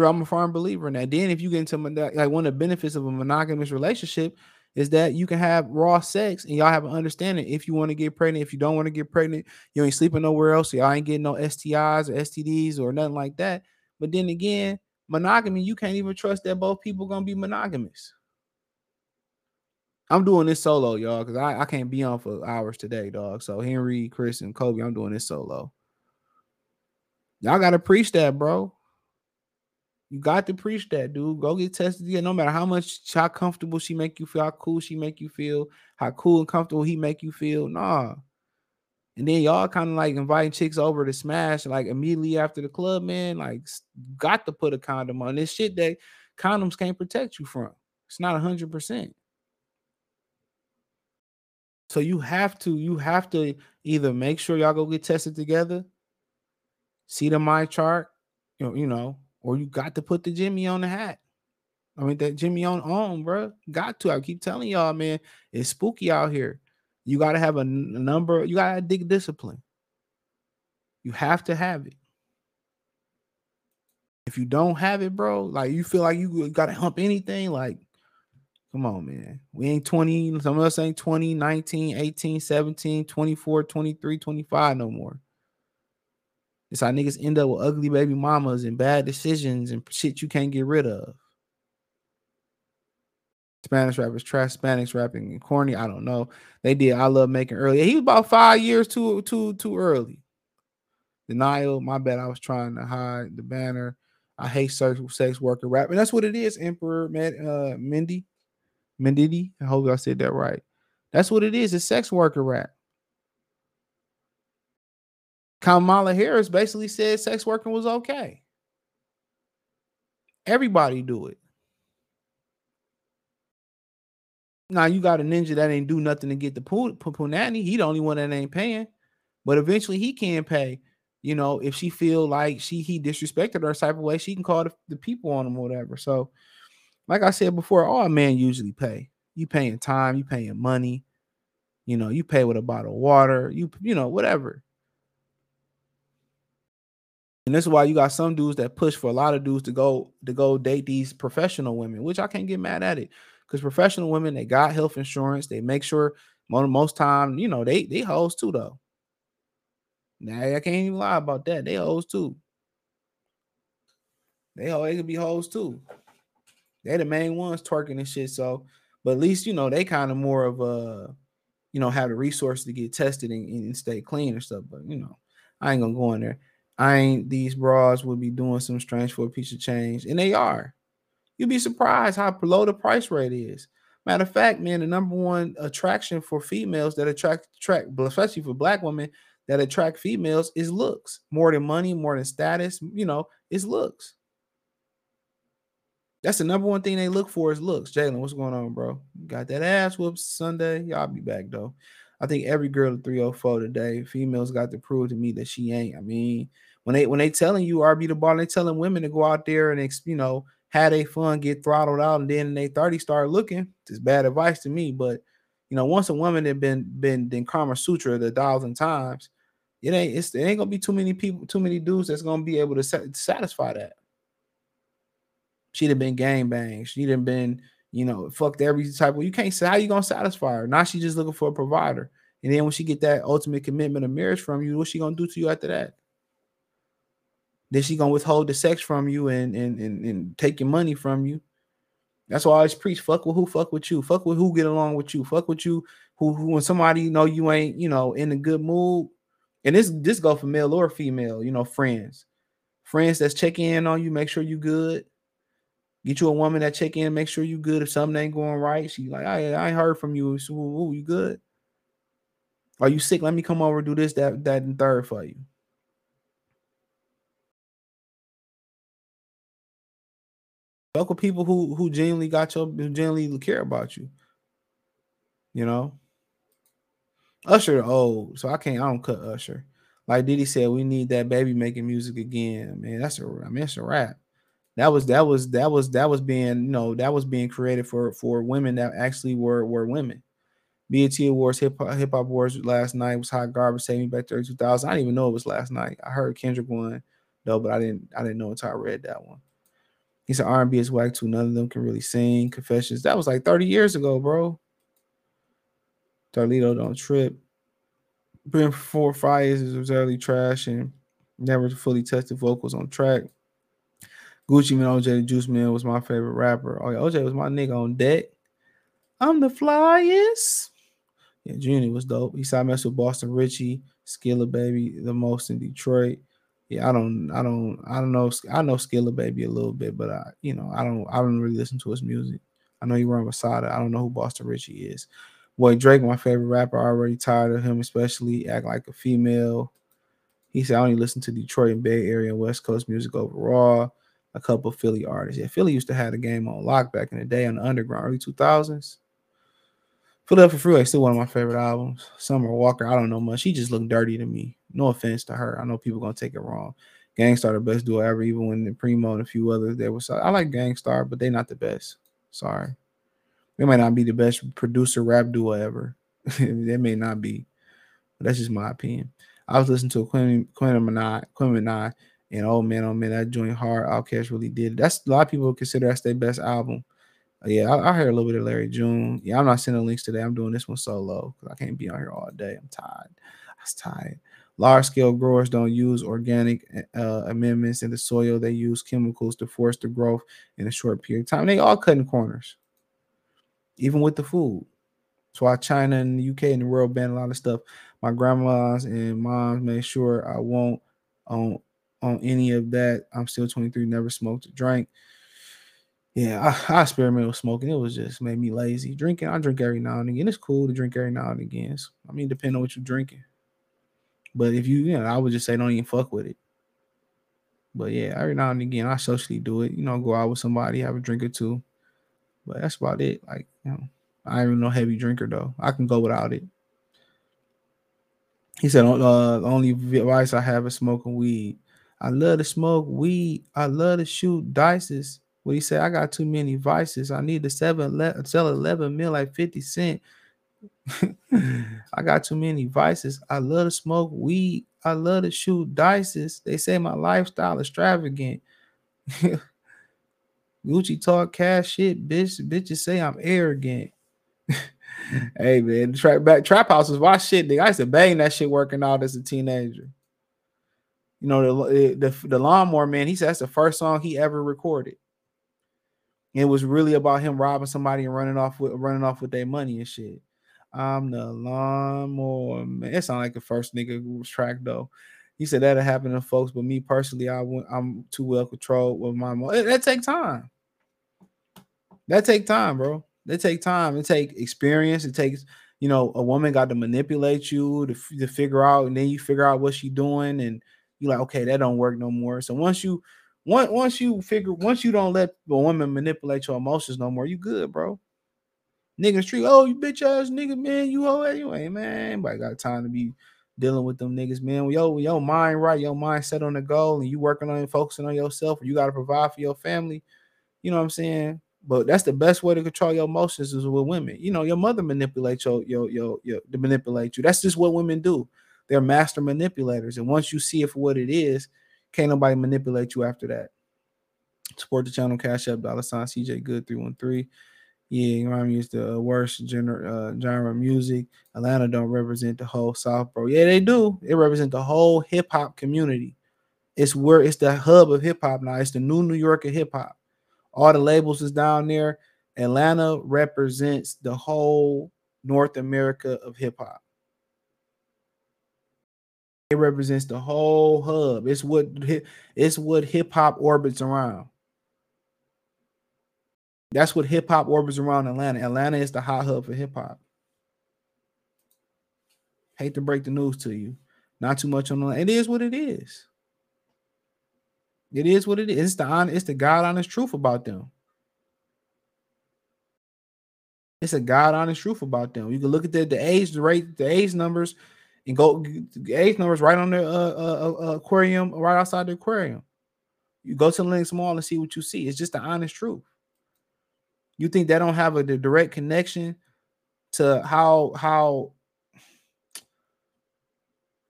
I'm a firm believer in that. Then if you get into, like, one of the benefits of a monogamous relationship is that you can have raw sex and y'all have an understanding if you want to get pregnant, if you don't want to get pregnant, you ain't sleeping nowhere else, so y'all ain't getting no STIs or STDs or nothing like that. But then again, monogamy, you can't even trust that both people are going to be monogamous. I'm doing this solo, y'all, because I can't be on for hours today, dog. So Henry, Chris, and Kobe, I'm doing this solo. Y'all got to preach that, bro. You got to preach that, dude. Go get tested again. No matter how comfortable she make you feel, how cool she make you feel, how cool and comfortable he make you feel. Nah. And then y'all kind of like inviting chicks over to smash like immediately after the club, man. Like, got to put a condom on. This shit that condoms can't protect you from. It's not 100%. So you have to either make sure y'all go get tested together, see the my chart, or you got to put the Jimmy on the hat. I mean, that Jimmy on, bro. Got to. I keep telling y'all, man, it's spooky out here. You got to have a number. You got to dig discipline. You have to have it. If you don't have it, bro, like, you feel like you got to hump anything, like, come on, man. We ain't 20. Some of us ain't 20, 19, 18, 17, 24, 23, 25 no more. It's how niggas end up with ugly baby mamas and bad decisions and shit you can't get rid of. Spanish rappers trash. Spanish rapping and corny. I don't know. They did I Love Making early. He was about 5 years too early. Denial. My bad. I was trying to hide the banner. I hate sex worker rap. And that's what it is, Emperor Mendy. Mendidi. I hope I said that right. That's what it is. It's sex worker rap. Kamala Harris basically said sex working was okay. Everybody do it. Now, you got a ninja that ain't do nothing to get the punani. He the only one that ain't paying. But eventually he can pay. you know, if she feel like he disrespected her type of way, she can call the people on him or whatever. So like I said before, all men usually pay. You paying time, you paying money, you know, you pay with a bottle of water, you know, whatever. And that's why you got some dudes that push for a lot of dudes to go date these professional women, which I can't get mad at it, because professional women, they got health insurance. They make sure most time, you know, they hoes too though. Now I can't even lie about that. They hoes too. They always could be hoes too. They the main ones twerking and shit. So, but at least, you know, they kind of more of a, you know, have the resources to get tested and stay clean and stuff. But, you know, I ain't gonna go in there. These bras would be doing some strange for a piece of change. And they are. You'd be surprised how low the price rate is. Matter of fact, man, the number one attraction for females that attract, especially for black women that attract females, is looks. More than money, more than status, you know, it's looks. That's the number one thing they look for is looks. Jalen, what's going on, bro? Got that ass whoops Sunday. Y'all be back, though. I think every girl at 304 today, females got to prove to me that she ain't. I mean, when they telling you RB the ball, they telling women to go out there and, you know, have they fun, get throttled out, and then they 30 start looking. It's bad advice to me, but, you know, once a woman had been in Kama Sutra 1,000 times, it ain't going to be too many dudes that's going to be able to satisfy that. She'd have been gang bang. She'd have been, you know, fucked every type of, you can't say how you going to satisfy her. Now she's just looking for a provider. And then when she get that ultimate commitment of marriage from you, what's she going to do to you after that? Then she going to withhold the sex from you and take your money from you. That's why I always preach, fuck with who, fuck with you. Fuck with who get along with you. Fuck with you, who when somebody, you know, you ain't, you know, in a good mood. And this go for male or female, you know, friends. Friends that's checking in on you, make sure you good. Get you a woman that check in, make sure you good. If something ain't going right, she like, I ain't heard from you. So, ooh, you good? Are you sick? Let me come over and do this, that, and third for you. Fuck with people who genuinely who genuinely care about you. You know? Usher old, so I don't cut Usher. Like Diddy said, we need that baby making music again. Man, that's a wrap. That was being, you know, that was being created for women that actually were women. BET Awards, Hip Hop Awards last night was hot garbage. Saved Me Back 32,000. I didn't even know it was last night. I heard Kendrick won though, but I didn't know until I read that one. He said R&B is whack too. None of them can really sing. Confessions. That was like 30 years ago, bro. Darlito don't trip. Been 4 or 5 years is absurdly trash and never fully tested vocals on track. Gucci Mane, OJ the Juice Man was my favorite rapper. Oh yeah, OJ was my nigga on deck. I'm the flyest. Yeah, Junior was dope. He side mess with Boston Richie, Skilla Baby the most in Detroit. Yeah, I don't know. I know Skilla Baby a little bit, but I don't really listen to his music. I know he run Masada. I don't know who Boston Richie is. Boy, Drake, my favorite rapper. I already tired of him, especially act like a female. He said I only listen to Detroit and Bay Area and West Coast music overall. A couple of Philly artists. Yeah, Philly used to have the game on lock back in the day on the underground, early 2000s. Philadelphia Freeway still one of my favorite albums. Summer Walker, I don't know much. She just looked dirty to me. No offense to her. I know people gonna take it wrong. Gang Starr, the best duo ever, even when the Primo and a few others there was. I like Gang Starr, but they not the best. Sorry, they might not be the best producer rap duo ever. They may not be. But that's just my opinion. I was listening to Quentin Minaj. And oh man, that joint hard. OutKast really did. That's a lot of people consider that's their best album. Yeah, I heard a little bit of Larry June. Yeah, I'm not sending links today. I'm doing this one solo because I can't be on here all day. I'm tired. I was tired. Large scale growers don't use organic amendments in the soil. They use chemicals to force the growth in a short period of time. They all cutting corners, even with the food. That's why China and the UK and the world banned a lot of stuff. My grandmas and moms made sure I won't on any of that. I'm still 23, never smoked or drank. Yeah, I experimented with smoking. It was just made me lazy. Drinking, I drink every now and again. It's cool to drink every now and again. So, I mean, depending on what you're drinking. But if you know, I would just say don't even fuck with it. But yeah, every now and again, I socially do it. You know, go out with somebody, have a drink or two. But that's about it. Like, you know, I ain't even no heavy drinker though. I can go without it. He said, the only vice I have is smoking weed. I love to smoke weed. I love to shoot dices. What he said, I got too many vices. I need to sell 11 mil like 50 cent. I got too many vices. I love to smoke weed. I love to shoot dices. They say my lifestyle is extravagant. Gucci talk cash shit, bitch. Bitches say I'm arrogant. Hey, man, trap house was my shit, nigga. I used to bang that shit working out as a teenager. You know, the Lawnmower Man, he said that's the first song he ever recorded. And it was really about him robbing somebody and running off with their money and shit. I'm the Lawnmower Man. It sounded like the first nigga who was tracked, though. He said that'll happen to folks, but me personally, I'm too well controlled with my money. That take time. That take time, bro. That take time. It takes experience. It takes, you know, a woman got to manipulate you to figure out, and then you figure out what she's doing, and you're like, okay, that don't work no more. So once you don't let a woman manipulate your emotions no more, you good, bro. Niggas treat, oh, you bitch ass nigga, man, you hoe anyway, man. Everybody got time to be dealing with them niggas, man. When your mind right, your mind set on the goal, and you working on it, focusing on yourself, and you got to provide for your family. You know what I'm saying? But that's the best way to control your emotions is with women. You know, your mother manipulates to manipulate you. That's just what women do. They're master manipulators. And once you see it for what it is, can't nobody manipulate you after that. Support the channel, Cash App, $CJ Good 313. Yeah, I use the worst genre of music. Atlanta don't represent the whole South, bro. Yeah, they do. It represents the whole hip hop community. It's the hub of hip hop now. It's the new New York of hip hop. All the labels is down there. Atlanta represents the whole North America of hip hop. It represents the whole hub. It's what hip hop orbits around. That's what hip hop orbits around Atlanta. Atlanta is the hot hub for hip hop. Hate to break the news to you. Not too much on Atlanta. It is what it is. It is what it is. It's the God honest truth about them. It's a God honest truth about them. You can look at the age rate, the age numbers, and go the age numbers right on the aquarium, right outside the aquarium. You go to the Links Mall and see what you see. It's just the honest truth. You think they don't have a direct connection to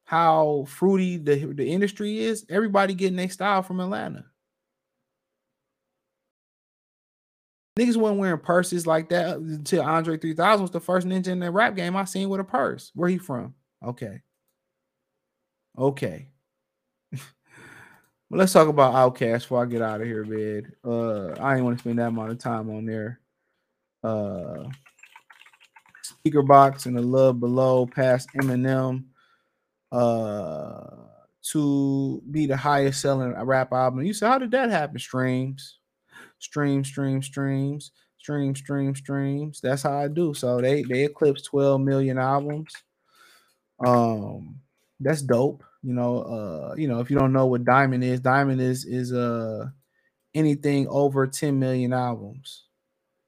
how fruity the industry is? Everybody getting their style from Atlanta. Niggas wasn't wearing purses like that until Andre 3000 was the first ninja in the rap game I seen with a purse. Where he from? Okay. But let's talk about OutKast before I get out of here, man. I ain't want to spend that amount of time on there. Speaker Box and the Love Below past Eminem to be the highest selling rap album. You said, how did that happen? Streams. That's how I do. So they eclipsed 12 million albums. That's dope. You know, if you don't know what Diamond is anything over 10 million albums.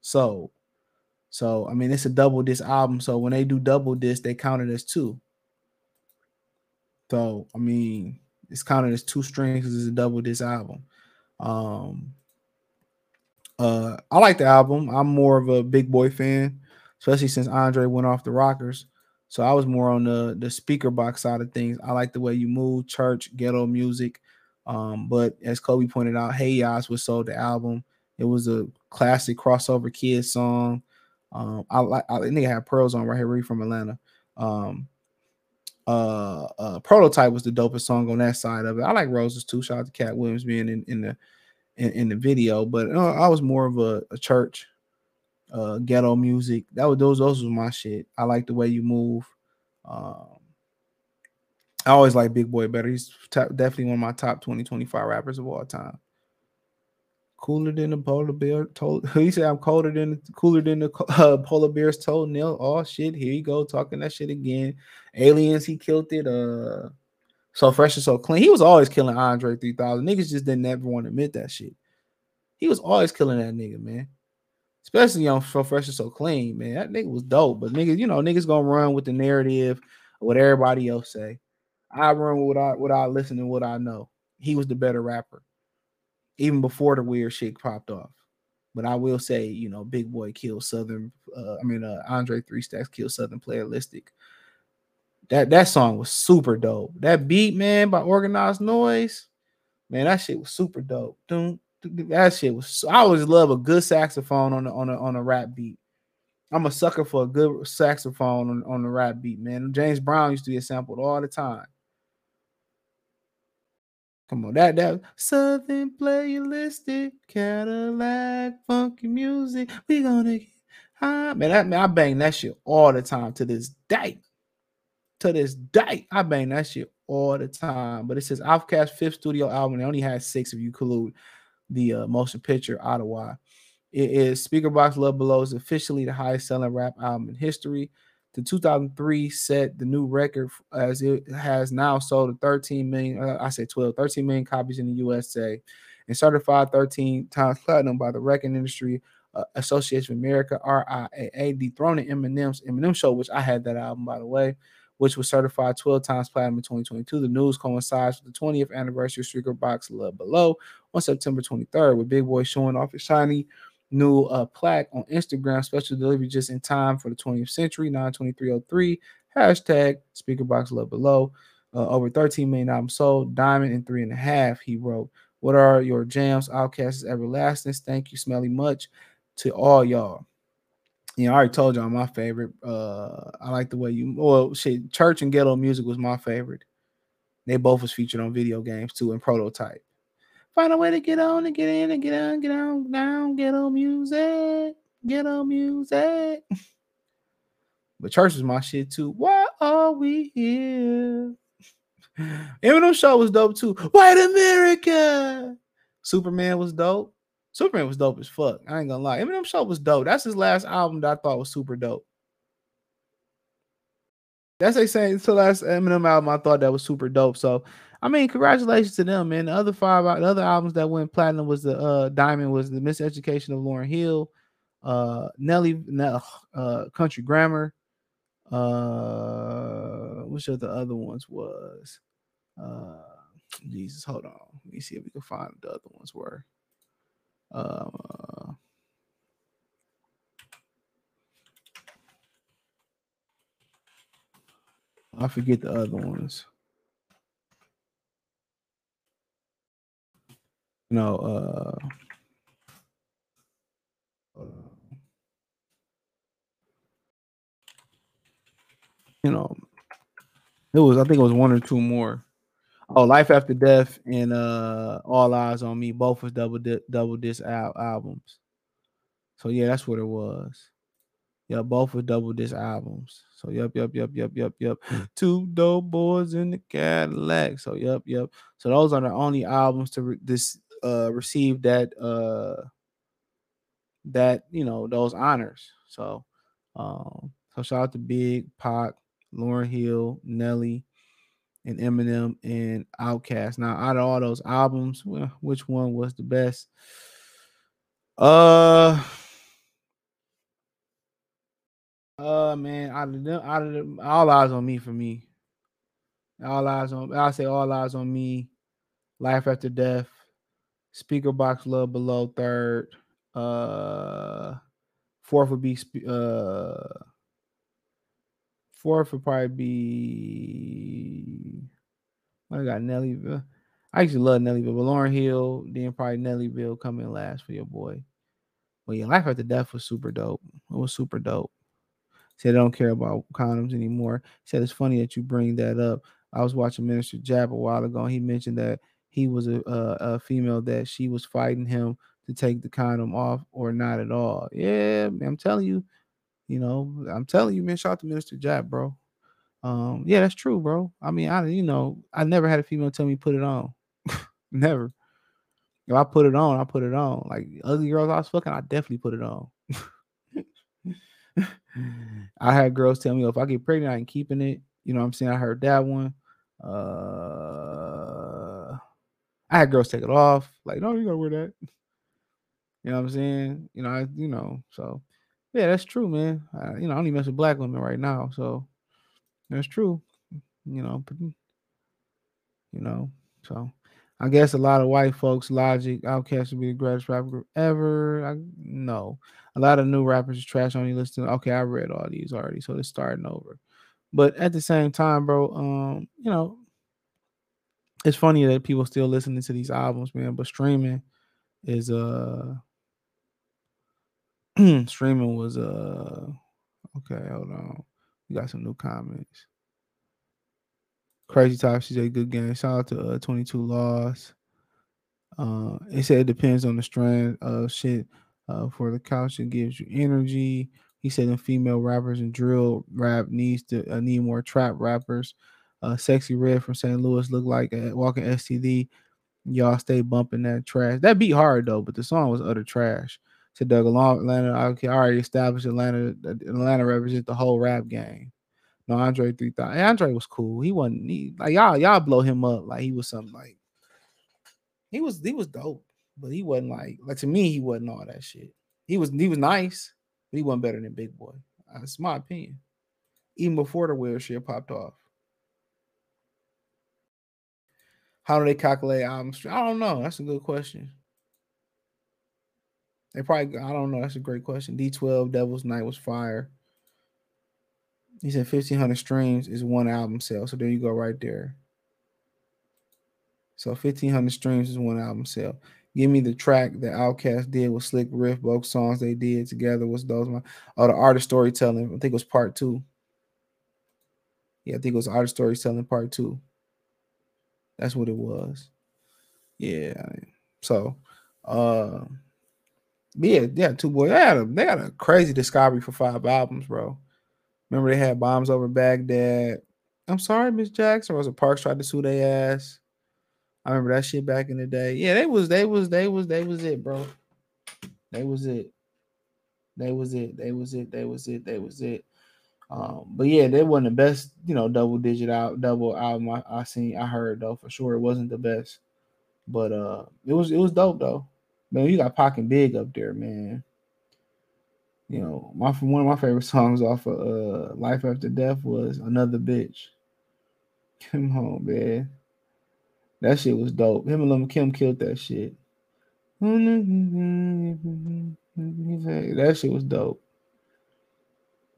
So I mean, it's a double disc album. So when they do double disc, they count it as two. So I mean, it's counted as two strings because it's a double disc album. I like the album. I'm more of a Big Boi fan, especially since Andre went off the rockers. So I was more on the Speaker Box side of things. I like The Way You Move, church, ghetto music. But as Kobe pointed out, Hey Yas was sold the album. It was a classic crossover kids song. I think I had Pearls on right here. We're from Atlanta. Prototype was the dopest song on that side of it. I like Roses too. Shout out to Cat Williams being in the video. But I was more of a church. Ghetto music. Those was my shit. I like The Way You Move. I always like Big Boi better. He's definitely one of my top 20-25 rappers of all time. Cooler than the polar bear. He said I'm cooler than the polar bear's toenail. Oh shit, here you go talking that shit again. Aliens, he killed it. So fresh and so clean. He was always killing Andre 3000. Niggas just didn't ever want to admit that shit. He was always killing that nigga, man. Especially on So Fresh and So Clean, man. That nigga was dope. But niggas, you know, niggas gonna run with the narrative what everybody else say. I run with what I listen and what I know. He was the better rapper, even before the weird shit popped off. But I will say, you know, Big Boi killed Southern. Andre 3 Stacks killed Southern Playalistic. That song was super dope. That beat, man, by Organized Noise, man, that shit was super dope. That shit was. I always love a good saxophone on a rap beat. I'm a sucker for a good saxophone on the rap beat, man. James Brown used to get sampled all the time. Come on, that Southern Playalistic, Cadillac, funky music. We gonna get high. Man, I bang that shit all the time to this day. I bang that shit all the time. But it says OutKast 5th studio album. They only had 6 if you include the motion picture Ottawa. It is Speakerbox Love Below is officially the highest selling rap album in history. The 2003 set the new record as it has now sold 13 million copies in the USA and certified 13 times platinum by the Record Industry Association of America, RIAA, dethroning Eminem's Eminem Show, which I had that album, by the way, which was certified 12 times platinum in 2022. The news coincides with the 20th anniversary of Speakerbox Love Below on September 23rd, with Big Boi showing off his Shyne new plaque on Instagram, special delivery just in time for the 20th century, 92303, hashtag Speakerbox Love Below. Over 13 million albums sold, diamond in 3.5, he wrote. What are your jams? OutKast is everlasting. Thank you, Smelly Much, to all y'all. You know, I already told y'all my favorite. I like the way you, Church and Ghetto Music was my favorite. They both was featured on video games too, and Prototype. Find a way to get on and get in and get on down, ghetto music. But Church is my shit too. Why are we here? Eminem Show was dope too. White America. Superman was dope as fuck. I ain't gonna lie. Eminem Show was dope. That's his last album that I thought was super dope. That's the same. It's the last Eminem album I thought that was super dope. So, I mean, congratulations to them, man. The other albums that went platinum was the diamond was the Miseducation of Lauryn Hill, Nelly, Country Grammar. Which of the other ones was? Jesus, hold on. Let me see if we can find what the other ones were. I forget the other ones. No, I think it was one or two more. Oh, Life After Death and All Eyes on Me, both was double disc albums. So yeah, that's what it was. Yeah, both were double disc albums. So yep. Two dope boys in the Cadillac. So yep. So those are the only albums to receive that those honors. So so shout out to Big, Pac, Lauryn Hill, Nelly, and Eminem and OutKast. Now, out of all those albums, which one was the best? Man, out of them, All Eyes on Me for me. All Eyes on Me, Life After Death, Speakerbox Love Below third, fourth would probably be I got Nellyville. I actually love Nellyville, but Lauryn Hill, then probably Nellyville coming last for your boy. But yeah, Life After Death was super dope. It was super dope. Said I don't care about condoms anymore. Said it's funny that you bring that up. I was watching Minister Jab a while ago, and he mentioned that he was a female that she was fighting him to take the condom off or not at all. Yeah, I'm telling you, man, shout out to Minister Jab, bro. Yeah, that's true, bro. I mean, I never had a female tell me put it on. Never. If I put it on, I put it on. Like ugly girls I was fucking, I definitely put it on. I had girls tell me, if I get pregnant, I ain't keeping it. You know what I'm saying? I heard that one. I had girls take it off. Like, no, you gotta wear that. You know what I'm saying? So yeah, that's true, man. I don't even mess with black women right now. So that's true. you know, so I guess a lot of white folks, Logic, OutKast would be the greatest rap group ever. No. A lot of new rappers is trash only listening. Okay, I read all these already, so they're starting over. But at the same time, bro, you know, it's funny that people still listening to these albums, man, but streaming is streaming was okay, hold on. We got some new comments. Crazy Top, she's a good game. Shout out to 22 Laws. It said it depends on the strand of shit. For the couch, it gives you energy. He said the female rappers and drill rap needs to need more trap rappers. Sexy Red from St. Louis look like a walking STD. Y'all stay bumping that trash. That beat hard though, but the song was utter trash. Said Doug along Atlanta. Okay, I already established Atlanta. Atlanta represents the whole rap game. No, Andre 3000. Hey, Andre was cool. He wasn't like y'all blow him up like he was something like he was dope, but he wasn't like to me he wasn't all that shit. He was nice, but he wasn't better than Big Boi. That's my opinion. Even before the wheelchair popped off. How do they calculate albums? I don't know. That's a good question. They probably, I don't know. That's a great question. D12, Devil's Night was fire. He said 1,500 streams is one album sale. So there you go right there. So 1,500 streams is one album sale. Give me the track that OutKast did with Slick Riff. Both songs they did together was those. The Art of Storytelling. I think it was part 2. Yeah, I think it was Art of Storytelling part 2. That's what it was. Yeah. So, yeah, 2 Boys. They had a crazy discovery for 5 albums, bro. Remember they had Bombs Over Baghdad. I'm sorry, Miss Jackson. Rosa Parks tried to sue their ass. I remember that shit back in the day. Yeah, they was it, bro. They was it. But yeah, they wasn't the best, you know, double album I seen. I heard though for sure it wasn't the best, but it was dope though. Man, you got Pac and Big up there, man. You know, one of my favorite songs off of Life After Death was Another Bitch. Come on, man, that shit was dope. Him and Lil Kim killed that shit. That shit was dope.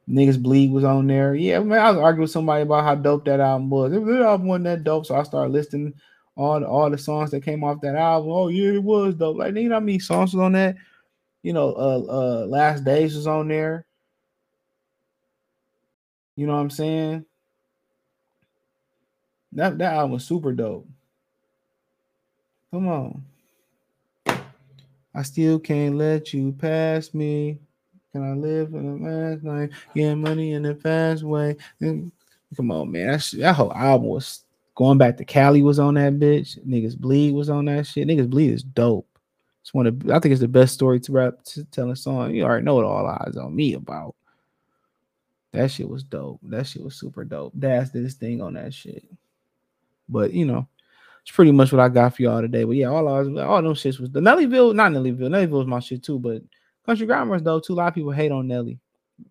Niggas Bleed was on there. Yeah, man, I was arguing with somebody about how dope that album was. It really wasn't that dope, so I started listing all the songs that came off that album. Oh, yeah, it was dope. Like, nigga, how many songs was on that? You know, Last Days was on there. You know what I'm saying? That album was super dope. Come on. I still can't let you pass me. Can I live in the last night? Get money in the fast way. Come on, man. That whole album was going back to Cali was on that bitch. Niggas Bleed was on that shit. Niggas Bleed is dope. It's I think it's the best story to rap to tell a song. You already know what all eyes on me about. That shit was dope. That shit was super dope. Dash did his thing on that shit. But you know, it's pretty much what I got for y'all today. But yeah, all them shits was the Nellyville. Nellyville was my shit too, but Country Grammar is dope too. A lot of people hate on Nelly.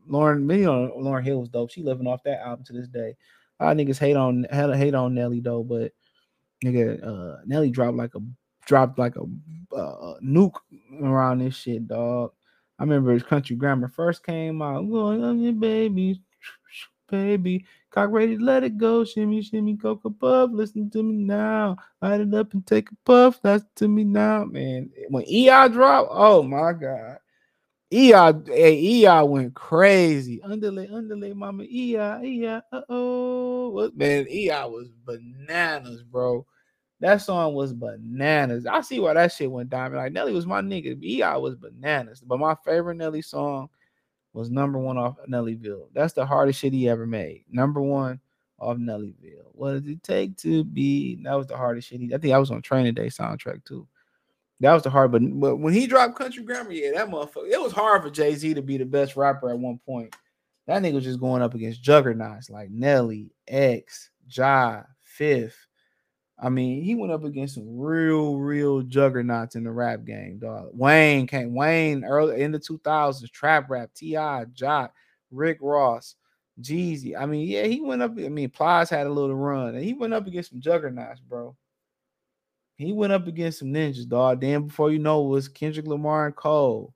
Lauryn Hill was dope. She living off that album to this day. A lot of niggas hate on Nelly though, but nigga, Nelly dropped like a nuke around this shit, dog. I remember his Country Grammar first came out. Going on your baby, cock ready to let it go. Shimmy, shimmy, cocoa puff. Listen to me now. Light it up and take a puff. That's to me now, man. When E.I. dropped, oh my god. E.I. went crazy. Underlay, mama. E.I. Uh-oh. Man, E.I. was bananas, bro. That song was bananas. I see why that shit went diamond. Like, Nelly was my nigga. E.I. was bananas. But my favorite Nelly song was #1 off Nellyville. That's the hardest shit he ever made. #1 off Nellyville. What does it take to be? That was the hardest shit. I think I was on Training Day soundtrack, too. That was the hard, but when he dropped Country Grammar, yeah, that motherfucker. It was hard for Jay-Z to be the best rapper at one point. That nigga was just going up against juggernauts like Nelly, X, Ja, Fifth. I mean, he went up against some real juggernauts in the rap game, dog. Wayne early in the 2000s, trap rap, T.I., Jock, Rick Ross, Jeezy. I mean, yeah, he went up. I mean, Plies had a little run, and he went up against some juggernauts, bro. He went up against some ninjas, dog. Then before you know it was Kendrick Lamar and Cole,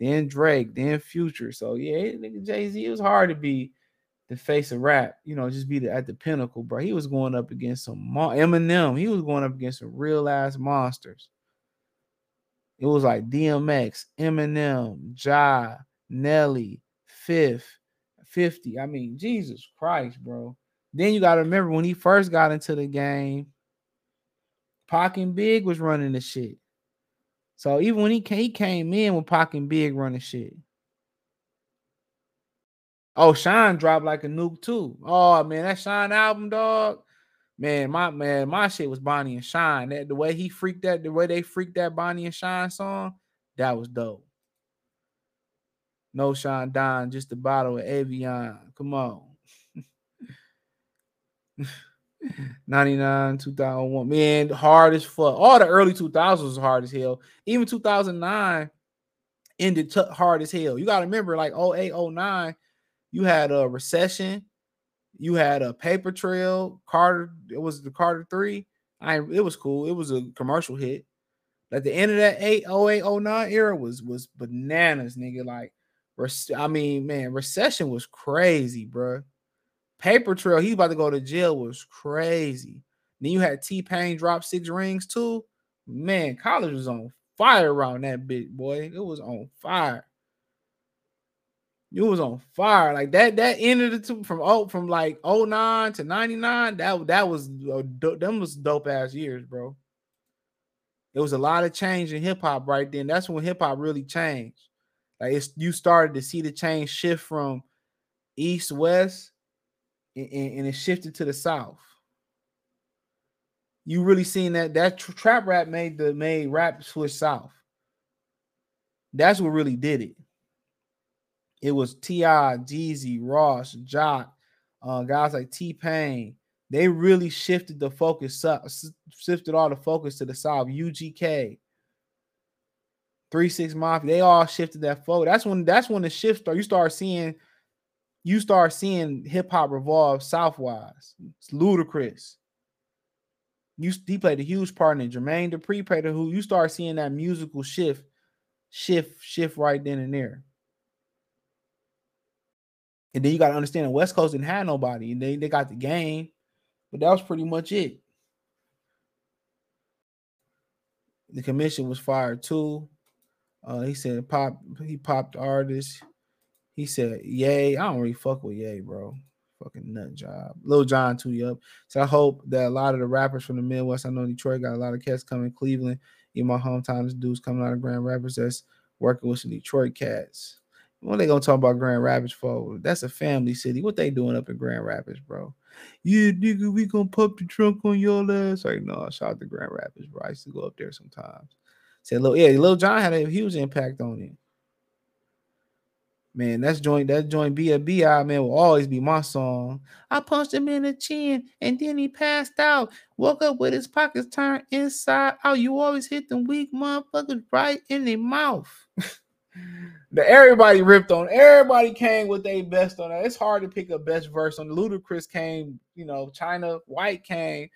then Drake, then Future. So yeah, nigga Jay-Z, it was hard to be the face of rap, you know, just be at the pinnacle, bro. He was going up against some Eminem. He was going up against some real ass monsters. It was like DMX, Eminem, Ja, Nelly, Fifth, 50. I mean, Jesus Christ, bro. Then you got to remember when he first got into the game, Pac and Big was running the shit. So even when he came in with Pac and Big running shit. Oh, Shyne dropped like a nuke too. Oh man, that Shyne album, dog. Man, my shit was Bonnie and Shyne. That the way he freaked that, the way they freaked that Bonnie and Shyne song, that was dope. No Shyne Don, just a bottle of Avion. Come on. 99, 2001. Man, hard as fuck. All the early 2000s was hard as hell. Even 2009 ended hard as hell. You got to remember, like 08, 09, you had a recession. You had a paper trail. Carter, it was the Carter 3. It was cool. It was a commercial hit. At the end of that 08, 09 era was bananas, nigga. Like, I mean, man, recession was crazy, bro. Paper trail, he about to go to jail, was crazy. Then you had T-Pain drop 6 rings too. Man, college was on fire around that big boy. It was on fire. It was on fire. Like that ended it to, from like 09 to 99. That was them was dope ass years, bro. There was a lot of change in hip hop right then. That's when hip hop really changed. Like you started to see the change shift from east west, and it shifted to the south. You really seen that trap rap made rap switch south. That's what really did it. It was T.I., Jeezy, Ross, Jock, guys like T-Pain. They really shifted the focus up, shifted all the focus to the south. UGK, 3 6 Mafia, they all shifted that focus. That's when the shift started. You start seeing hip hop revolve southwise. It's Ludacris. He played a huge part in it. Jermaine Dupri played who. You start seeing that musical shift right then and there. And then you got to understand the West Coast didn't have nobody. And they got the game. But that was pretty much it. The commission was fired too. He said he popped artists. He said, "Yay!" I don't really fuck with Yay, bro. Fucking nut job. Lil Jon too, yup. So I hope that a lot of the rappers from the Midwest, I know Detroit got a lot of cats coming. Cleveland, in my hometown, this dude's coming out of Grand Rapids that's working with some Detroit cats. What they gonna talk about Grand Rapids for? That's a family city. What they doing up in Grand Rapids, bro? Yeah, nigga, we gonna pump the trunk on your ass. Like, no, shout out to Grand Rapids, bro. I used to go up there sometimes. Said, Lil Jon had a huge impact on it. Man, that joint B.I., man, will always be my song. I punched him in the chin, and then he passed out. Woke up with his pockets turned inside out. You always hit them weak motherfuckers right in their mouth. That everybody ripped on. Everybody came with their best on that. It's hard to pick a best verse on. Ludacris came, you know, China White came,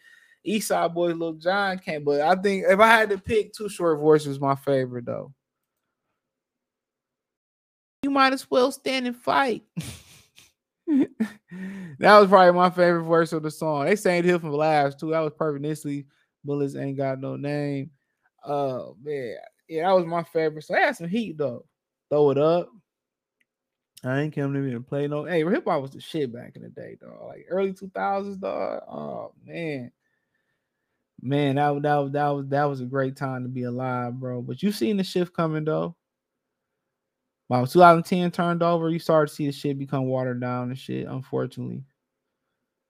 Eastside Boys, Lil Jon came. But I think if I had to pick, Too Short Verse was my favorite, though. You might as well stand and fight. That was probably my favorite verse of the song. They sang it from last too. That was perfect. Initially, bullets ain't got no name. Man, yeah, that was my favorite. So I had some heat though. Throw it up. I ain't coming to me and play no. Hey, hip hop was the shit back in the day, dog. Like early 2000s, dog. Oh man. Man, that was a great time to be alive, bro. But you seen the shift coming though. Wow, 2010 turned over. You started to see the shit become watered down and shit, unfortunately.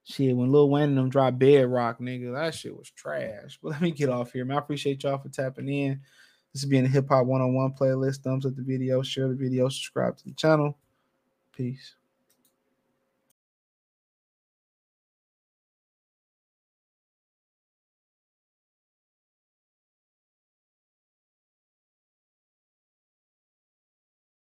Shit, when Lil Wayne and them dropped Bedrock, nigga, that shit was trash. But let me get off here, man. I appreciate y'all for tapping in. This has been a Hip Hop 101 playlist. Thumbs up the video, share the video, subscribe to the channel. Peace.